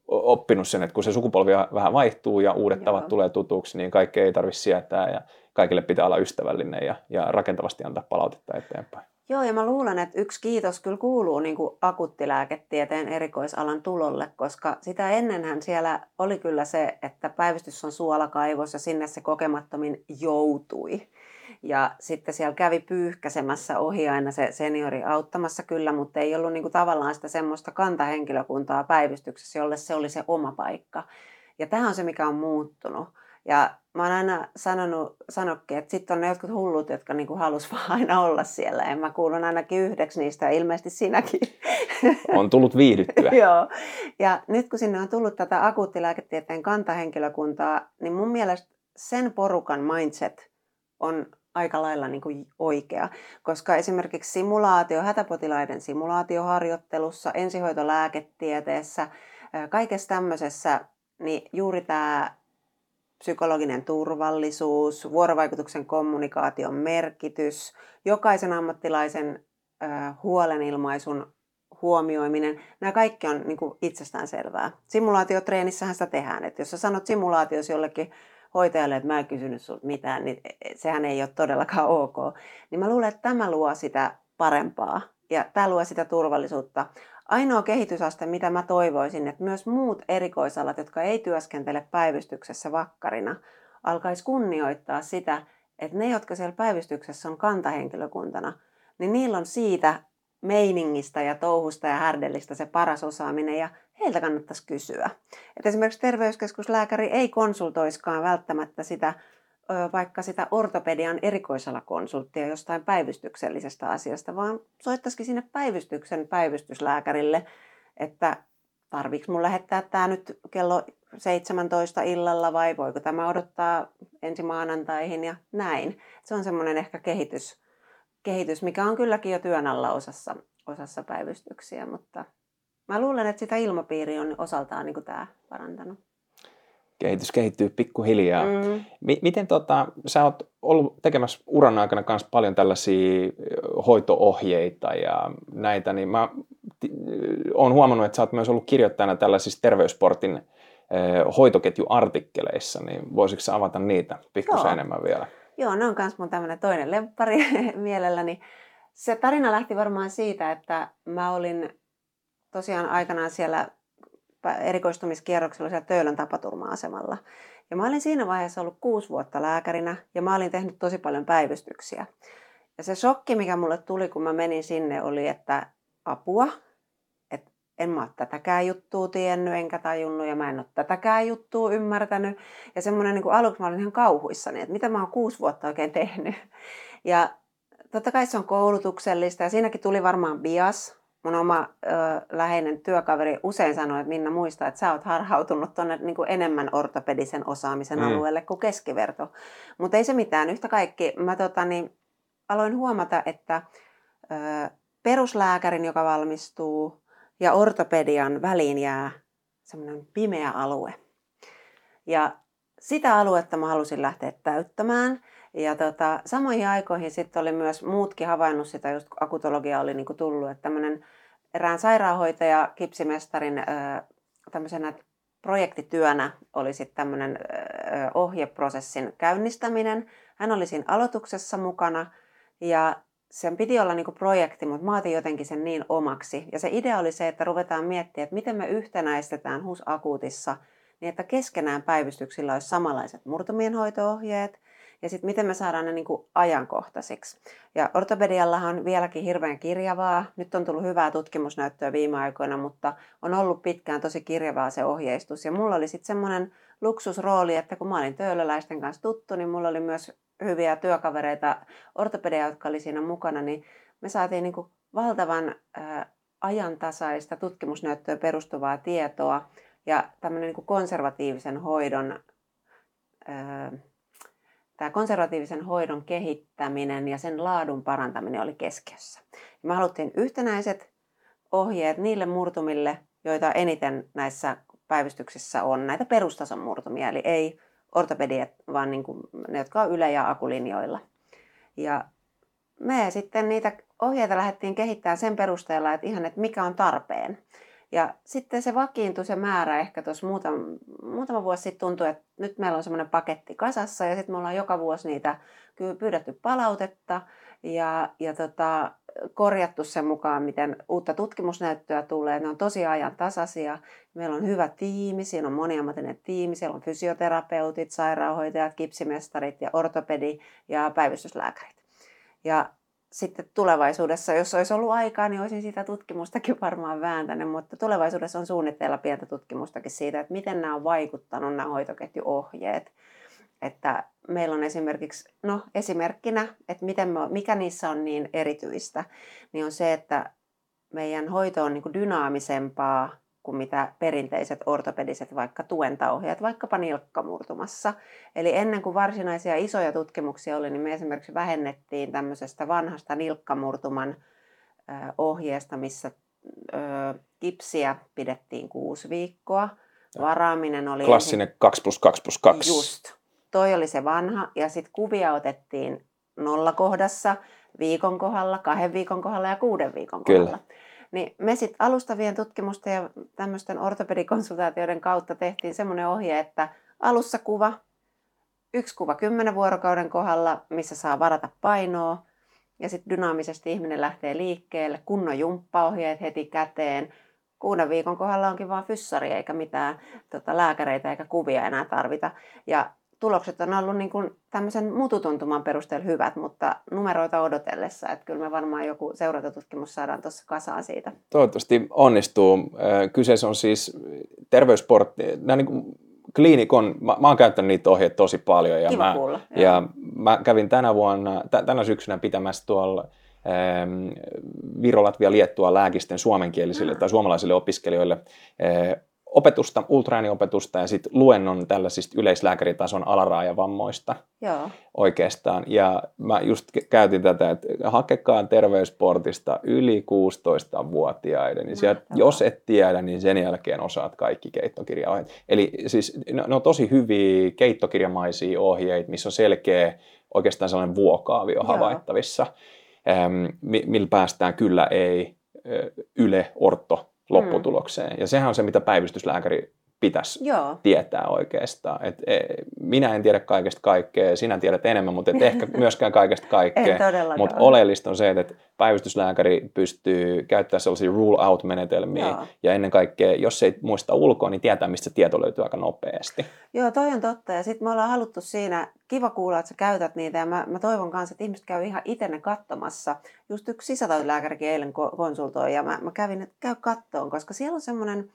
oppinut sen, että kun se sukupolvi vähän vaihtuu ja uudet Joo. tavat tulee tutuksi, niin kaikkea ei tarvitse sietää ja kaikille pitää olla ystävällinen ja, ja rakentavasti antaa palautetta eteenpäin. Joo, ja mä luulen, että yksi kiitos kyllä kuuluu niin kuin akuuttilääketieteen erikoisalan tulolle, koska sitä ennenhän siellä oli kyllä se, että päivystys on suolakaivos ja sinne se kokemattomin joutui. Ja sitten siellä kävi pyyhkäsemässä ohi aina se seniori auttamassa kyllä, mutta ei ollut niin kuin tavallaan sitä semmoista kantahenkilökuntaa päivystyksessä, jolle se oli se oma paikka. Ja tämä on se, mikä on muuttunut. Ja mä oon aina sanonut, sanokki, että sitten on ne jotkut hullut, jotka niinku halus vaan aina olla siellä. Ja mä kuulun ainakin yhdeksi niistä, ilmeisesti sinäkin. On tullut viihdyttyä. Joo. Ja nyt kun sinne on tullut tätä akuuttilääketieteen kantahenkilökuntaa, niin mun mielestä sen porukan mindset on aika lailla niinku oikea. Koska esimerkiksi simulaatio, hätäpotilaiden simulaatioharjoittelussa, ensihoitolääketieteessä, kaikessa tämmöisessä, niin juuri tämä psykologinen turvallisuus, vuorovaikutuksen kommunikaation merkitys, jokaisen ammattilaisen ö, huolenilmaisun huomioiminen, nämä kaikki on niin kuin itsestäänselvää. Simulaatiotreenissä sitä tehdään, että jos sä sanot simulaatiossa jollekin hoitajalle, että mä en kysynyt sulta mitään, niin sehän ei ole todellakaan ok. Niin mä luulen, että tämä luo sitä parempaa ja tämä luo sitä turvallisuutta. Ainoa kehitysaste, mitä mä toivoisin, että myös muut erikoisalat, jotka ei työskentele päivystyksessä vakkarina, alkaisi kunnioittaa sitä, että ne, jotka siellä päivystyksessä on kantahenkilökuntana, niin niillä on siitä meiningistä ja touhusta ja härdellistä se paras osaaminen ja heiltä kannattaisi kysyä. Et esimerkiksi terveyskeskuslääkäri ei konsultoiskaan välttämättä sitä, vaikka sitä ortopedian erikoisalakonsulttia jostain päivystyksellisestä asiasta, vaan soittaisikin sinne päivystyksen päivystyslääkärille, että tarviiko mun lähettää tämä nyt kello seitsemäntoista illalla vai voiko tämä odottaa ensi maanantaihin ja näin. Se on semmoinen ehkä kehitys, kehitys, mikä on kylläkin jo työn alla osassa, osassa päivystyksiä, mutta mä luulen, että sitä ilmapiiri on osaltaan niin kuin tämä parantanut. Kehitys kehittyy pikkuhiljaa. Mm. Miten tota, sä oot ollut tekemässä uran aikana kanssa paljon tällaisia hoito-ohjeita ja näitä, niin mä t- oon huomannut, että sä oot myös ollut kirjoittajana tällaisissa Terveysportin hoitoketjuartikkeleissa, niin voisitko sä avata niitä pikkusen enemmän vielä? Joo, ne on myös mun tämmöinen toinen lemppari mielelläni. Se tarina lähti varmaan siitä, että mä olin tosiaan aikanaan siellä erikoistumiskierroksella siellä Töölön tapaturma-asemalla. Ja mä olin siinä vaiheessa ollut kuusi vuotta lääkärinä ja mä olin tehnyt tosi paljon päivystyksiä. Ja se shokki, mikä mulle tuli, kun mä menin sinne, oli, että apua, että en mä ole tätäkään juttua tiennyt, enkä tajunnut ja mä en ole tätäkään juttua ymmärtänyt. Ja semmoinen niin kuin aluksi mä olin ihan kauhuissani, että mitä mä oon kuusi vuotta oikein tehnyt. Ja totta kai se on koulutuksellista ja siinäkin tuli varmaan bias. Mun oma ö, läheinen työkaveri usein sanoi, että Minna muistaa, että sä oot harhautunut tuonne niin kuin enemmän ortopedisen osaamisen mm. alueelle kuin keskiverto. Mutta ei se mitään. Yhtä kaikki mä tota, niin, aloin huomata, että ö, peruslääkärin, joka valmistuu, ja ortopedian väliin jää semmoinen pimeä alue. Ja sitä aluetta mä halusin lähteä täyttämään. Ja tota, samoihin aikoihin sitten oli myös muutkin havainnut sitä, just kun akutologia oli niinku tullut, että tämmöinen erään sairaanhoitaja kipsimestarin öö, tämmöisenä projektityönä oli sitten tämmöinen öö, ohjeprosessin käynnistäminen. Hän oli siinä aloituksessa mukana ja sen piti olla niinku projekti, mutta mä otin jotenkin sen niin omaksi. Ja se idea oli se, että ruvetaan miettimään, että miten me yhtenäistetään H U S akuutissa niin, että keskenään päivystyksillä olisi samanlaiset murtumien hoito-ohjeet. Ja sitten miten me saadaan ne niin kuin ajankohtaisiksi. Ja ortopediallahan on vieläkin hirveän kirjavaa. Nyt on tullut hyvää tutkimusnäyttöä viime aikoina, mutta on ollut pitkään tosi kirjavaa se ohjeistus. Ja mulla oli sitten semmoinen luksusrooli, että kun mä olin töölöläisten kanssa tuttu, niin mulla oli myös hyviä työkavereita ortopediaa, jotka oli siinä mukana. Niin me saatiin niin kuin valtavan ää, ajantasaista tutkimusnäyttöä perustuvaa tietoa ja tämmöinen niin kuin konservatiivisen hoidon... Ää, Tämä konservatiivisen hoidon kehittäminen ja sen laadun parantaminen oli keskiössä. Me haluttiin yhtenäiset ohjeet niille murtumille, joita eniten näissä päivystyksissä on, näitä perustason murtumia, eli ei ortopediat, vaan niin kuin ne, jotka on yle- ja akulinjoilla. Ja me sitten niitä ohjeita lähdettiin kehittämään sen perusteella, että ihan, että mikä on tarpeen. Ja sitten se vakiintui se määrä ehkä tuossa muutama, muutama vuosi sitten tuntui, että nyt meillä on semmoinen paketti kasassa ja sitten me ollaan joka vuosi niitä pyydetty palautetta ja, ja tota, korjattu sen mukaan, miten uutta tutkimusnäyttöä tulee. Ne on tosi ajan tasaisia. Meillä on hyvä tiimi, siinä on moniammatinen tiimi, siellä on fysioterapeutit, sairaanhoitajat, kipsimestarit ja ortopedi ja päivystyslääkärit. Ja sitten tulevaisuudessa, jos olisi ollut aikaa, niin olisin sitä tutkimustakin varmaan vääntänyt, mutta tulevaisuudessa on suunnitteilla pientä tutkimustakin siitä, että miten nämä on vaikuttanut nämä hoitoketjuohjeet. Että meillä on esimerkiksi, no esimerkkinä, että miten me, mikä niissä on niin erityistä, niin on se, että meidän hoito on niin kuin dynaamisempaa kuin mitä perinteiset ortopediset vaikka tuentaohjeet, vaikkapa nilkkamurtumassa. Eli ennen kuin varsinaisia isoja tutkimuksia oli, niin me esimerkiksi vähennettiin tämmöisestä vanhasta nilkkamurtuman ohjeesta, missä kipsiä pidettiin kuusi viikkoa. Varaaminen oli... Klassinen ensin... kaksi plus kaksi plus kaksi. Just. Toi oli se vanha. Ja sitten kuvia otettiin nollakohdassa, viikon kohdalla, kahden viikon kohdalla ja kuuden viikon kohdalla. Kyllä. Niin me sitten alustavien tutkimusten ja tämmöisten ortopedikonsultaatioiden kautta tehtiin semmoinen ohje, että alussa kuva, yksi kuva kymmenen vuorokauden kohdalla, missä saa varata painoa. Ja sitten dynaamisesti ihminen lähtee liikkeelle, kunnon jumppaohjeet heti käteen. Kuuden viikon kohdalla onkin vaan fyssari eikä mitään tota, lääkäreitä eikä kuvia enää tarvita. Ja tulokset on ollut niin kuin tämmöisen mututuntuman perusteella hyvät, mutta numeroita odotellessa. Että kyllä me varmaan joku seurantatutkimus saadaan tuossa kasaan siitä. Toivottavasti onnistuu. Kyseessä on siis terveysportti. Nämä niin kuin kliinikon, mä, mä oon käyttänyt niitä ohjeita tosi paljon. Ja kiva mä, kuulla. Ja mä kävin tänä vuonna, t- tänä syksynä pitämässä tuolla ähm, Viro-Latvia-Liettua lääkisten suomenkielisille mm. tai suomalaisille opiskelijoille äh, opetusta, ultraääniopetusta ja sitten luennon tällaisista yleislääkäritason alaraajavammoista. Joo. Oikeastaan. Ja mä just käytin tätä, että hakekaa terveysportista yli kuusitoistavuotiaiden. Ja sieltä, jos et tiedä, niin sen jälkeen osaat kaikki keittokirjaohjeet. Eli siis ne on tosi hyviä keittokirjamaisia ohjeita, missä on selkeä oikeastaan sellainen vuokaavio havaittavissa, millä päästään kyllä ei yle orto lopputulokseen. Mm. Ja sehän on se, mitä päivystyslääkäri pitäisi Joo. tietää oikeastaan. Et, e, minä en tiedä kaikesta kaikkea, sinä tiedät enemmän, mutta et ehkä myöskään kaikesta kaikkea. Mutta oleellista on se, että päivystyslääkäri pystyy käyttämään sellaisia rule out-menetelmiä. Joo. Ja ennen kaikkea, jos ei muista ulkoa, niin tietää, mistä se tieto löytyy aika nopeasti. Joo, toi on totta. Ja sitten me ollaan haluttu siinä, kiva kuulla, että sä käytät niitä. Ja mä, mä toivon kanssa, että ihmiset käy ihan itse ne katsomassa. Just yksi sisätautilääkärikin eilen konsultoi ja mä, mä kävin, että käy kattoon, koska siellä on semmoinen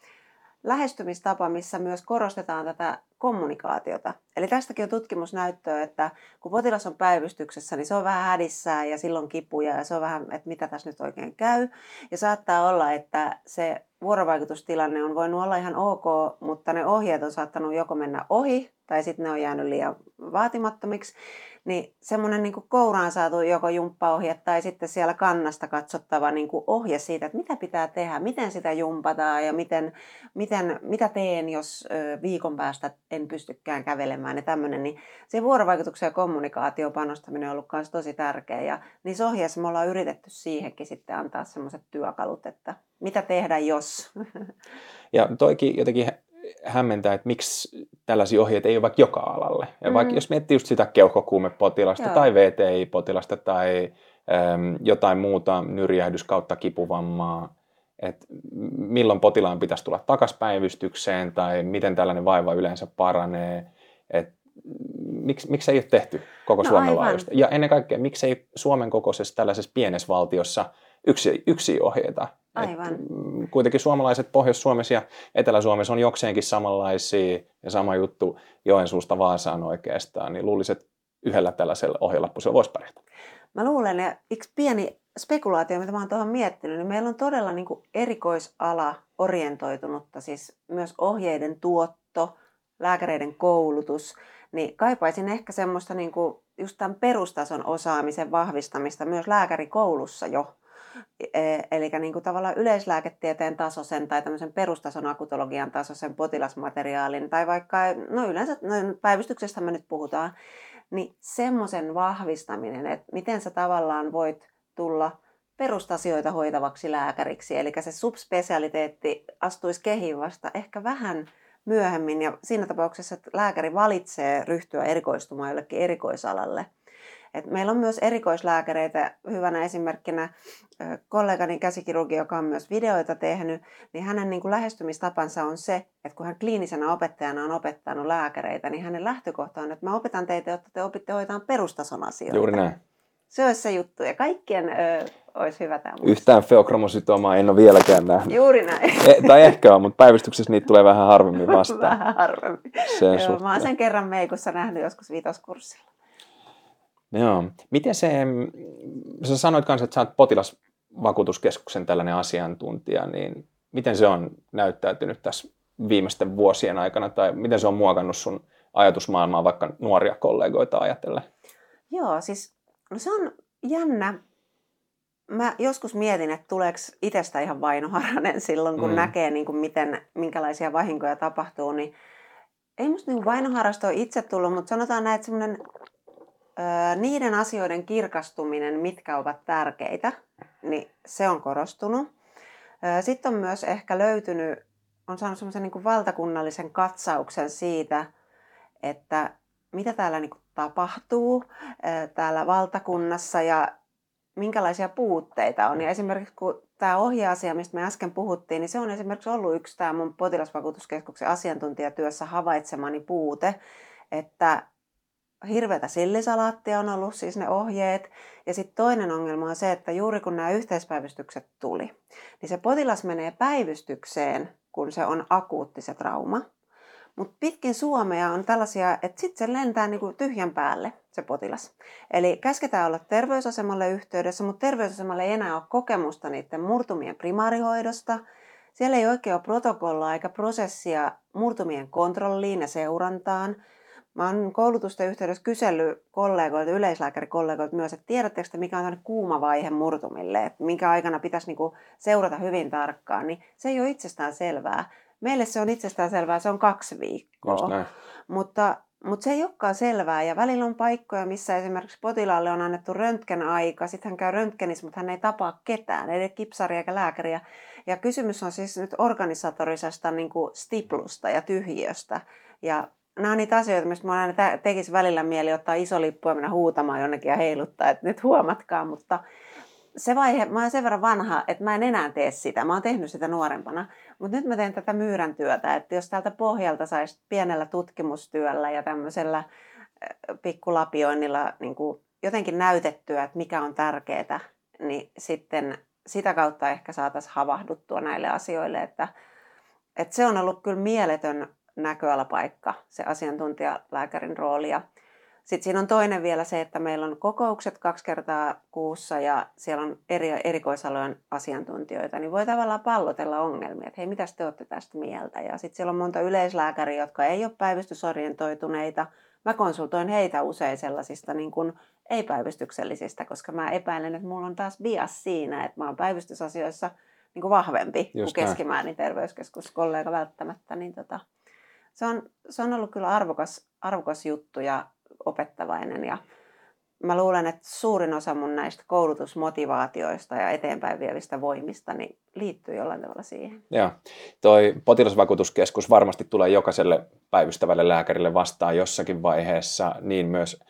lähestymistapa, missä myös korostetaan tätä kommunikaatiota. Eli tästäkin on tutkimusnäyttöä, että kun potilas on päivystyksessä, niin se on vähän hädissään ja silloin kipuja ja se on vähän, että mitä tässä nyt oikein käy. Ja saattaa olla, että se vuorovaikutustilanne on voinut olla ihan ok, mutta ne ohjeet on saattanut joko mennä ohi tai sitten ne on jäänyt liian vaatimattomiksi. Niin semmoinen niin kuin kouraan saatu joko jumppaohje tai sitten siellä kannasta katsottava niin kuin ohje siitä, että mitä pitää tehdä, miten sitä jumpataan ja miten, miten, mitä teen, jos viikon päästä en pystykään kävelemään ja tämmöinen. Niin se vuorovaikutuksen ja kommunikaation panostaminen on ollut myös tosi tärkeä ja niissä ohjeissa me ollaan yritetty siihenkin sitten antaa semmoiset työkalut, että mitä tehdä jos. Ja toikin jotenkin hämmentää, että miksi tällaisia ohjeita ei ole vaikka joka alalle. Ja vaikka mm. jos miettii just sitä keuhkokuumepotilasta Joo. tai V T I-potilasta tai äm, jotain muuta nyrjähdys kautta kipuvammaa, että milloin potilaan pitäisi tulla takaisin päivystykseen tai miten tällainen vaiva yleensä paranee, että miksi, miksi ei ole tehty koko no, Suomen laajuista. Ja ennen kaikkea, miksi ei Suomen kokoisessa tällaisessa pienessä valtiossa yksi, yksi ohjeita. Aivan. Et kuitenkin suomalaiset Pohjois-Suomessa ja Etelä-Suomessa on jokseenkin samanlaisia ja sama juttu Joensuusta Vaasaan oikeastaan, niin luulisin, että yhdellä tällaisella ohjelappuisella voisi pärjätä. Mä luulen, ja yksi pieni spekulaatio, mitä mä oon tuohon miettinyt, niin meillä on todella niin kuin erikoisala orientoitunutta, siis myös ohjeiden tuotto, lääkäreiden koulutus, niin kaipaisin ehkä semmoista niin kuin just tämän perustason osaamisen vahvistamista myös lääkärikoulussa jo. Eli niin tavallaan yleislääketieteen tasoisen tai tämmöisen perustason akutologian tasoisen potilasmateriaalin tai vaikka, no yleensä no päivystyksestä me nyt puhutaan, niin semmoisen vahvistaminen, että miten sä tavallaan voit tulla perustasioita hoitavaksi lääkäriksi, eli se subspesialiteetti astuisi kehiin vasta ehkä vähän myöhemmin ja siinä tapauksessa, että lääkäri valitsee ryhtyä erikoistumaan jollekin erikoisalalle. Et meillä on myös erikoislääkäreitä, hyvänä esimerkkinä kollegani käsikirurgi, joka on myös videoita tehnyt, niin hänen niin kuin lähestymistapansa on se, että kun hän kliinisenä opettajana on opettanut lääkäreitä, niin hänen lähtökohta on, että mä opetan teitä, jotta te opitte hoitamaan perustason asioita. Juuri näin. Se olisi se juttu, ja kaikkien ö, olisi hyvä tämä. Yhtään feokromosytoomaa en ole vieläkään nähnyt. Juuri näin. E, tai ehkä on, mutta päivystyksessä niitä tulee vähän harvemmin vastaan. Vähän harvemmin. Joo, mä oon sen kerran meikussa nähnyt joskus viitoskurssilla. Joo. Miten se, sä sanoit kanssa, että sä oot potilasvakuutuskeskuksen tällainen asiantuntija, niin miten se on näyttäytynyt tässä viimeisten vuosien aikana, tai miten se on muokannut sun ajatusmaailmaa vaikka nuoria kollegoita ajatellen? Joo, siis no se on jännä. Mä joskus mietin, että tuleeko itsestä ihan vainoharainen silloin, kun mm. näkee, niin kuin miten, minkälaisia vahinkoja tapahtuu, niin ei musta niin vainoharasta ole itse tullut, mutta sanotaan näin, että semmoinen niiden asioiden kirkastuminen, mitkä ovat tärkeitä, niin se on korostunut. Sitten on myös ehkä löytynyt, on saanut semmoisen niin kuin valtakunnallisen katsauksen siitä, että mitä täällä niin kuin tapahtuu täällä valtakunnassa ja minkälaisia puutteita on. Ja esimerkiksi kun tämä ohje-asia, mistä me äsken puhuttiin, niin se on esimerkiksi ollut yksi tämä mun potilasvakuutuskeskuksen asiantuntijatyössä havaitsemani puute, että hirveätä sillisalaattia on ollut siis ne ohjeet. Ja sitten toinen ongelma on se, että juuri kun nämä yhteispäivystykset tuli, niin se potilas menee päivystykseen, kun se on akuutti se trauma. Mutta pitkin Suomea on tällaisia, että sitten se lentää niinku tyhjän päälle se potilas. Eli käsketään olla terveysasemalle yhteydessä, mutta terveysasemalle ei enää ole kokemusta niiden murtumien primaarihoidosta. Siellä ei oikein ole protokollaa eikä prosessia murtumien kontrolliin ja seurantaan. Mä oon koulutusten yhteydessä kysellyt kollegoilta, yleislääkärikollegoilta myös, että tiedättekö, mikä on tämmöinen kuuma vaihe murtumille, että minkä aikana pitäisi niinku seurata hyvin tarkkaan, niin se ei ole itsestään selvää. Meille se on itsestään selvää, se on kaksi viikkoa. Mutta Mutta se ei olekaan selvää ja välillä on paikkoja, missä esimerkiksi potilaalle on annettu röntgenaika. Sitten hän käy röntgenissä, mutta hän ei tapaa ketään, ei kipsaria eikä lääkäriä. Ja kysymys on siis nyt organisatorisesta niin kuin stiplusta ja tyhjiöstä. Ja nämä on niitä asioita, mistä minua aina tekisi välillä mieli ottaa iso lippu ja mennä huutamaan jonnekin ja heiluttaa, että nyt huomatkaa. Mutta se vaihe, mä olen sen verran vanha, että mä en enää tee sitä. Mä oon tehnyt sitä nuorempana. Mutta nyt mä teen tätä myyrän työtä, että jos täältä pohjalta saisi pienellä tutkimustyöllä ja tämmöisellä pikkulapioinnilla niin kuin jotenkin näytettyä, että mikä on tärkeää, niin sitten sitä kautta ehkä saataisiin havahduttua näille asioille. Että, että se on ollut kyllä mieletön näköalapaikka, se asiantuntijalääkärin rooli. Ja sitten siinä on toinen vielä se, että meillä on kokoukset kaksi kertaa kuussa ja siellä on eri erikoisalojen asiantuntijoita, niin voi tavallaan pallotella ongelmia, että hei, mitäs te olette tästä mieltä? Ja sitten siellä on monta yleislääkäriä, jotka ei ole päivystysorientoituneita. Mä konsultoin heitä usein sellaisista niin kuin ei-päivystyksellisistä, koska mä epäilen, että mulla on taas bias siinä, että mä oon päivystysasioissa niin kuin vahvempi just kuin keskimäärin terveyskeskuskollega välttämättä. Niin tota, se, on, se on ollut kyllä arvokas, arvokas juttu ja opettavainen ja mä luulen, että suurin osa mun näistä koulutusmotivaatioista ja eteenpäin vievistä voimista niin liittyy jollain tavalla siihen. Joo, toi potilasvakuutuskeskus varmasti tulee jokaiselle päivystävälle lääkärille vastaan jossakin vaiheessa, niin myös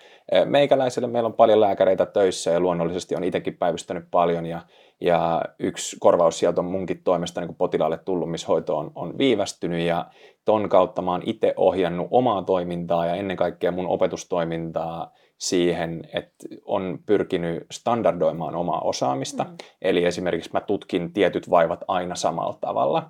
meikäläiselle. Meillä on paljon lääkäreitä töissä ja luonnollisesti on itsekin päivystänyt paljon ja, ja yksi korvaus sieltä on munkin toimesta niin kuin potilaalle tullut, missä hoito on, on viivästynyt ja ton kautta mä oon itse ohjannut omaa toimintaa ja ennen kaikkea mun opetustoimintaa siihen, että on pyrkinyt standardoimaan omaa osaamista. Mm. Eli esimerkiksi mä tutkin tietyt vaivat aina samalla tavalla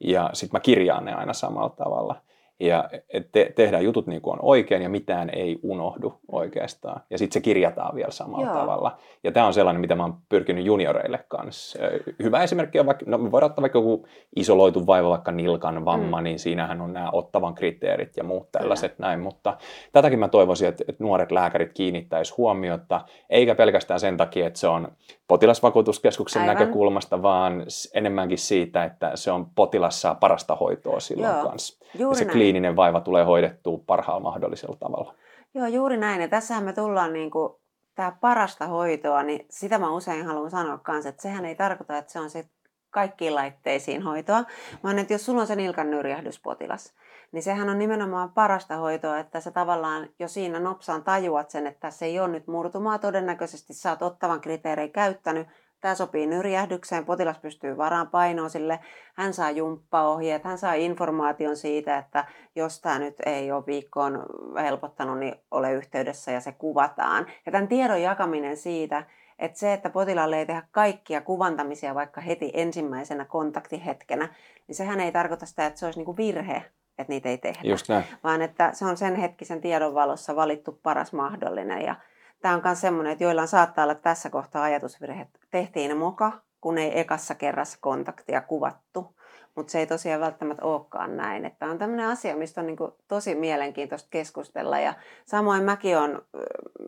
ja sitten mä kirjaan ne aina samalla tavalla. Ja te- tehdään jutut niin kuin on oikein ja mitään ei unohdu oikeastaan. Ja sitten se kirjataan vielä samalla Joo. tavalla. Ja tämä on sellainen, mitä mä oon pyrkinyt junioreille kanssa. Hyvä esimerkki on vaikka, no me voidaan ottaa vaikka joku isoloitu vaiva, vaikka nilkan vamma, mm. niin siinähän on nämä ottavan kriteerit ja muut tällaiset Kyllä. näin. Mutta tätäkin mä toivoisin, että, että nuoret lääkärit kiinnittäisi huomiota, eikä pelkästään sen takia, että se on potilasvakuutuskeskuksen Aivan. näkökulmasta, vaan enemmänkin siitä, että se on potilas saa parasta hoitoa silloin Joo. kanssa. Juuri ja se kliininen vaiva tulee hoidettua parhaalla mahdollisella tavalla. Joo, juuri näin. Ja tässähän me tullaan niin kuin, tää parasta hoitoa, niin sitä mä usein haluan sanoa kanssa, että sehän ei tarkoita, että se on se kaikkiin laitteisiin hoitoa, vaan että jos sulla on se nilkan nyrjähdyspotilas, niin sehän on nimenomaan parasta hoitoa, että sä tavallaan jo siinä nopsaan tajuat sen, että tässä ei ole nyt murtumaa, todennäköisesti sä oot ottavan kriteerein käyttänyt, tämä sopii nyrjähdykseen, potilas pystyy varaan painoon sille, hän saa jumppaohjeet, hän saa informaation siitä, että jos tämä nyt ei ole viikkoon helpottanut, niin ole yhteydessä ja se kuvataan. Ja tämän tiedon jakaminen siitä, että se, että potilaalle ei tehdä kaikkia kuvantamisia vaikka heti ensimmäisenä kontaktihetkenä, niin sehän ei tarkoita sitä, että se olisi niinku virhe, että niitä ei tehdä. Just näin. Vaan että se on sen hetkisen tiedon valossa valittu paras mahdollinen ja tämä on myös semmoinen, että joillain saattaa olla tässä kohtaa ajatusvirhe, että tehtiin moka, kun ei ekassa kerrassa kontaktia kuvattu. Mutta se ei tosiaan välttämättä olekaan näin. Tämä on tämmöinen asia, mistä on niinku tosi mielenkiintoista keskustella. Ja samoin mäkin olen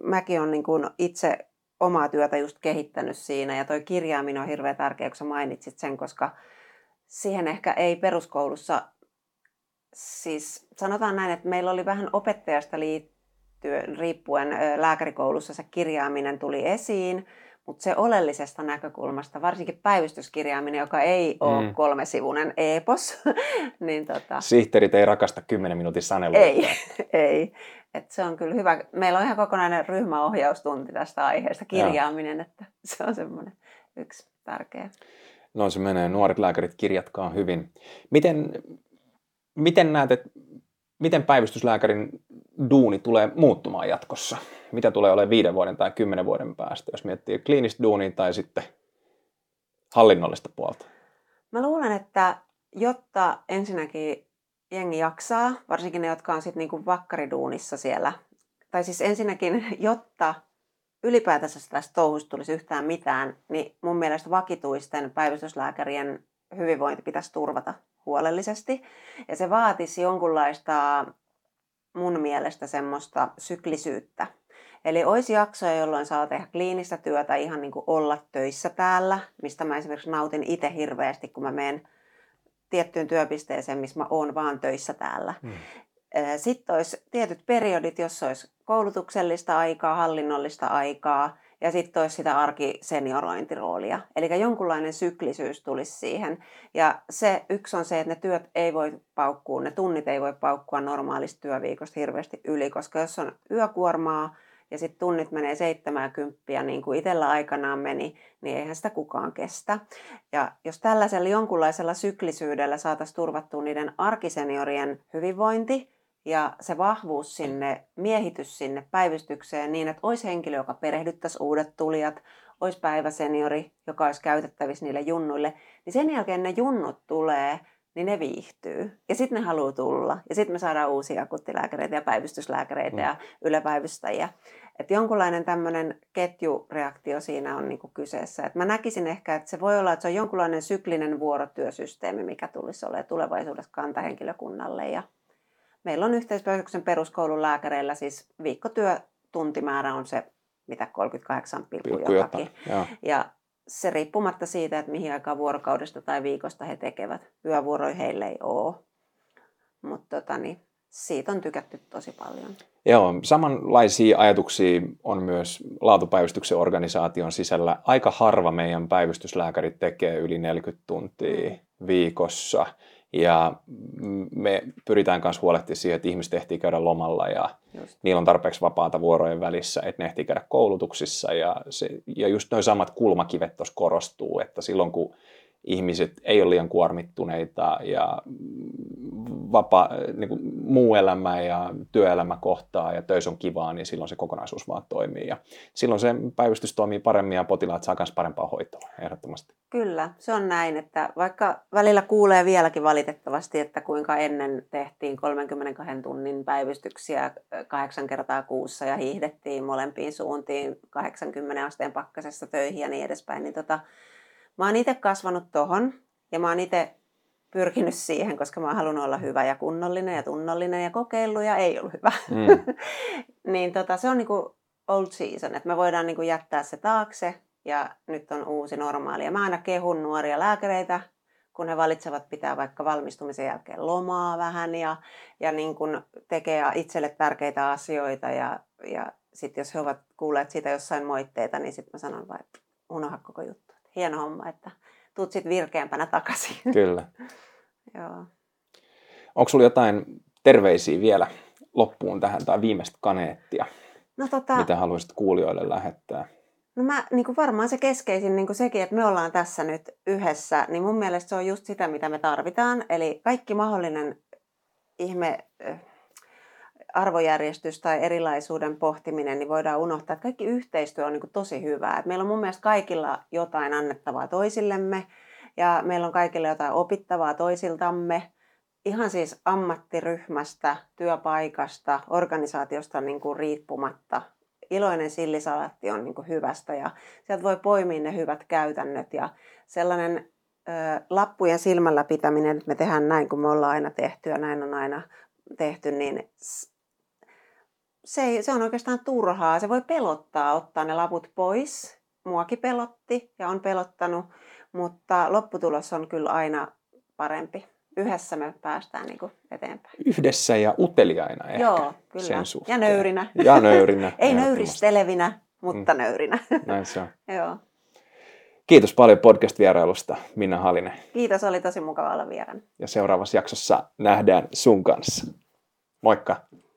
mäkin on niinku itse omaa työtä just kehittänyt siinä. Ja toi kirjaaminen on hirveän tärkeä, kun sä mainitsit sen, koska siihen ehkä ei peruskoulussa, siis sanotaan näin, että meillä oli vähän opettajasta liittyen, riippuen lääkärikoulussa se kirjaaminen tuli esiin, mutta se oleellisesta näkökulmasta, varsinkin päivystyskirjaaminen, joka ei ole mm. kolmesivuinen epos. niin tota... Sihteerit ei rakasta kymmenen minuutin sanelua. Ei, ei. Et se on kyllä hyvä. Meillä on ihan kokonainen ryhmäohjaustunti tästä aiheesta, kirjaaminen, ja. Että se on semmoinen yksi tärkeä. No se menee. Nuoret lääkärit, kirjatkaa hyvin. Miten, miten näet, että miten päivystyslääkärin duuni tulee muuttumaan jatkossa? Mitä tulee olemaan viiden vuoden tai kymmenen vuoden päästä, jos miettii kliinistä duunia tai sitten hallinnollista puolta? Mä luulen, että jotta ensinnäkin jengi jaksaa, varsinkin ne, jotka on sitten niinku vakkariduunissa siellä, tai siis ensinnäkin, jotta ylipäätänsä tästä touhusta tulisi yhtään mitään, niin mun mielestä vakituisten päivystyslääkärien hyvinvointi pitäisi turvata huolellisesti. Ja se vaatisi jonkunlaista mun mielestä semmoista syklisyyttä. Eli olisi jaksoja, jolloin saa tehdä kliinistä työtä ihan niin kuin olla töissä täällä, mistä mä esimerkiksi nautin itse hirveästi, kun mä menen tiettyyn työpisteeseen, missä mä oon vaan töissä täällä. Mm. Sitten olisi tietyt periodit, jos olisi koulutuksellista aikaa, hallinnollista aikaa ja sitten olisi sitä arkiseniorointiroolia. Eli jonkunlainen syklisyys tulisi siihen. Ja se yksi on se, että ne työt ei voi paukkuu, ne tunnit ei voi paukkua normaalista työviikosta hirveästi yli, koska jos on yökuormaa ja sitten tunnit menee seitsemänkymmentä, niin kuin itsellä aikanaan meni, niin eihän sitä kukaan kestä. Ja jos tällaisella jonkunlaisella syklisyydellä saataisiin turvattua niiden arkiseniorien hyvinvointi ja se vahvuus sinne, miehitys sinne päivystykseen niin, että olisi henkilö, joka perehdyttäisi uudet tulijat, olisi päiväseniori, joka olisi käytettävissä niille junnuille, niin sen jälkeen ne junnut tulee, niin ne viihtyy. Ja sitten ne haluaa tulla. Ja sitten me saadaan uusia akuuttilääkäreitä ja päivystyslääkäreitä mm. ja ylepäivystäjiä. Että jonkunlainen tämmöinen ketjureaktio siinä on niinku kyseessä. Et mä näkisin ehkä, että se voi olla, että se on jonkunlainen syklinen vuorotyösysteemi, mikä tulisi olemaan tulevaisuudessa kantahenkilökunnalle. Ja meillä on yhteispäätöksen peruskoulun lääkäreillä siis viikkotyötuntimäärä on se, mitä kolmekymmentäkahdeksan pilkku jotakin. Ja se riippumatta siitä, että mihin aikaan vuorokaudesta tai viikosta he tekevät. Yövuoroja heille ei ole, mutta tota, niin, siitä on tykätty tosi paljon. Joo, samanlaisia ajatuksia on myös laatupäivystyksen organisaation sisällä. Aika harva meidän päivystyslääkärit tekee yli neljäkymmentä tuntia viikossa. Ja me pyritään myös huolehtimaan siihen, että ihmiset ehtii käydä lomalla ja just. Niillä on tarpeeksi vapaata vuorojen välissä, että ne ehtii käydä koulutuksissa. Ja, se, ja just nuo samat kulmakivet tuossa korostuu, että silloin kun ihmiset ei ole liian kuormittuneita ja vapa, niin kuin muu elämä ja työelämä kohtaa ja töissä on kivaa, niin silloin se kokonaisuus vaan toimii. Ja silloin se päivystys toimii paremmin ja potilaat saa myös parempaa hoitoa ehdottomasti. Kyllä, se on näin, että vaikka välillä kuulee vieläkin valitettavasti, että kuinka ennen tehtiin kolmenkymmenenkahden tunnin päivystyksiä kahdeksan kertaa kuussa ja hiihdettiin molempiin suuntiin kahdeksankymmentä asteen pakkasessa töihin ja niin edespäin, niin tota, mä oon itse kasvanut tohon ja mä oon itse pyrkinyt siihen, koska mä oon halunnut olla hyvä ja kunnollinen ja tunnollinen ja kokeillut ja ei ollut hyvä. Mm. Niin tota, se on niinku old season, että me voidaan niinku jättää se taakse ja nyt on uusi normaali. Ja mä aina kehun nuoria lääkäreitä, kun he valitsevat pitää vaikka valmistumisen jälkeen lomaa vähän ja, ja niin kun tekee itselle tärkeitä asioita. Ja, ja sitten jos he ovat kuulleet siitä jossain moitteita, niin sitten mä sanon vaan, että unoha koko juttu. Hieno homma, että tuut sitten virkeämpänä takaisin. Kyllä. Joo. Onko sulla jotain terveisiä vielä loppuun tähän tai viimeistä kaneettia, no tota, mitä haluaisit kuulijoille lähettää? No mä niin kuin varmaan se keskeisin niin kuin sekin, että me ollaan tässä nyt yhdessä, niin mun mielestä se on just sitä, mitä me tarvitaan. Eli kaikki mahdollinen ihme arvojärjestys tai erilaisuuden pohtiminen, niin voidaan unohtaa, että kaikki yhteistyö on niin kuin tosi hyvää. Et meillä on mun mielestä kaikilla jotain annettavaa toisillemme ja meillä on kaikilla jotain opittavaa toisiltamme. Ihan siis ammattiryhmästä, työpaikasta, organisaatiosta niin kuin riippumatta. Iloinen sillisalaatti on niin kuin hyvästä ja sieltä voi poimia ne hyvät käytännöt ja sellainen ö, lappujen silmällä pitäminen, että me tehdään näin, kun me ollaan aina tehty ja näin on aina tehty, niin se, ei, se on oikeastaan turhaa. Se voi pelottaa ottaa ne laput pois. Muakin pelotti ja on pelottanut, mutta lopputulos on kyllä aina parempi. Yhdessä me päästään niin kuin eteenpäin. Yhdessä ja uteliaina ehkä. Joo, kyllä. Sen suhteen. Ja nöyrinä. Ja nöyrinä. Ei nöyristelevinä, mutta mm. nöyrinä. Näin se on. Joo. Kiitos paljon podcast-vierailusta, Minna Halinen. Kiitos, oli tosi mukava olla vieraana. Ja seuraavassa jaksossa nähdään sun kanssa. Moikka!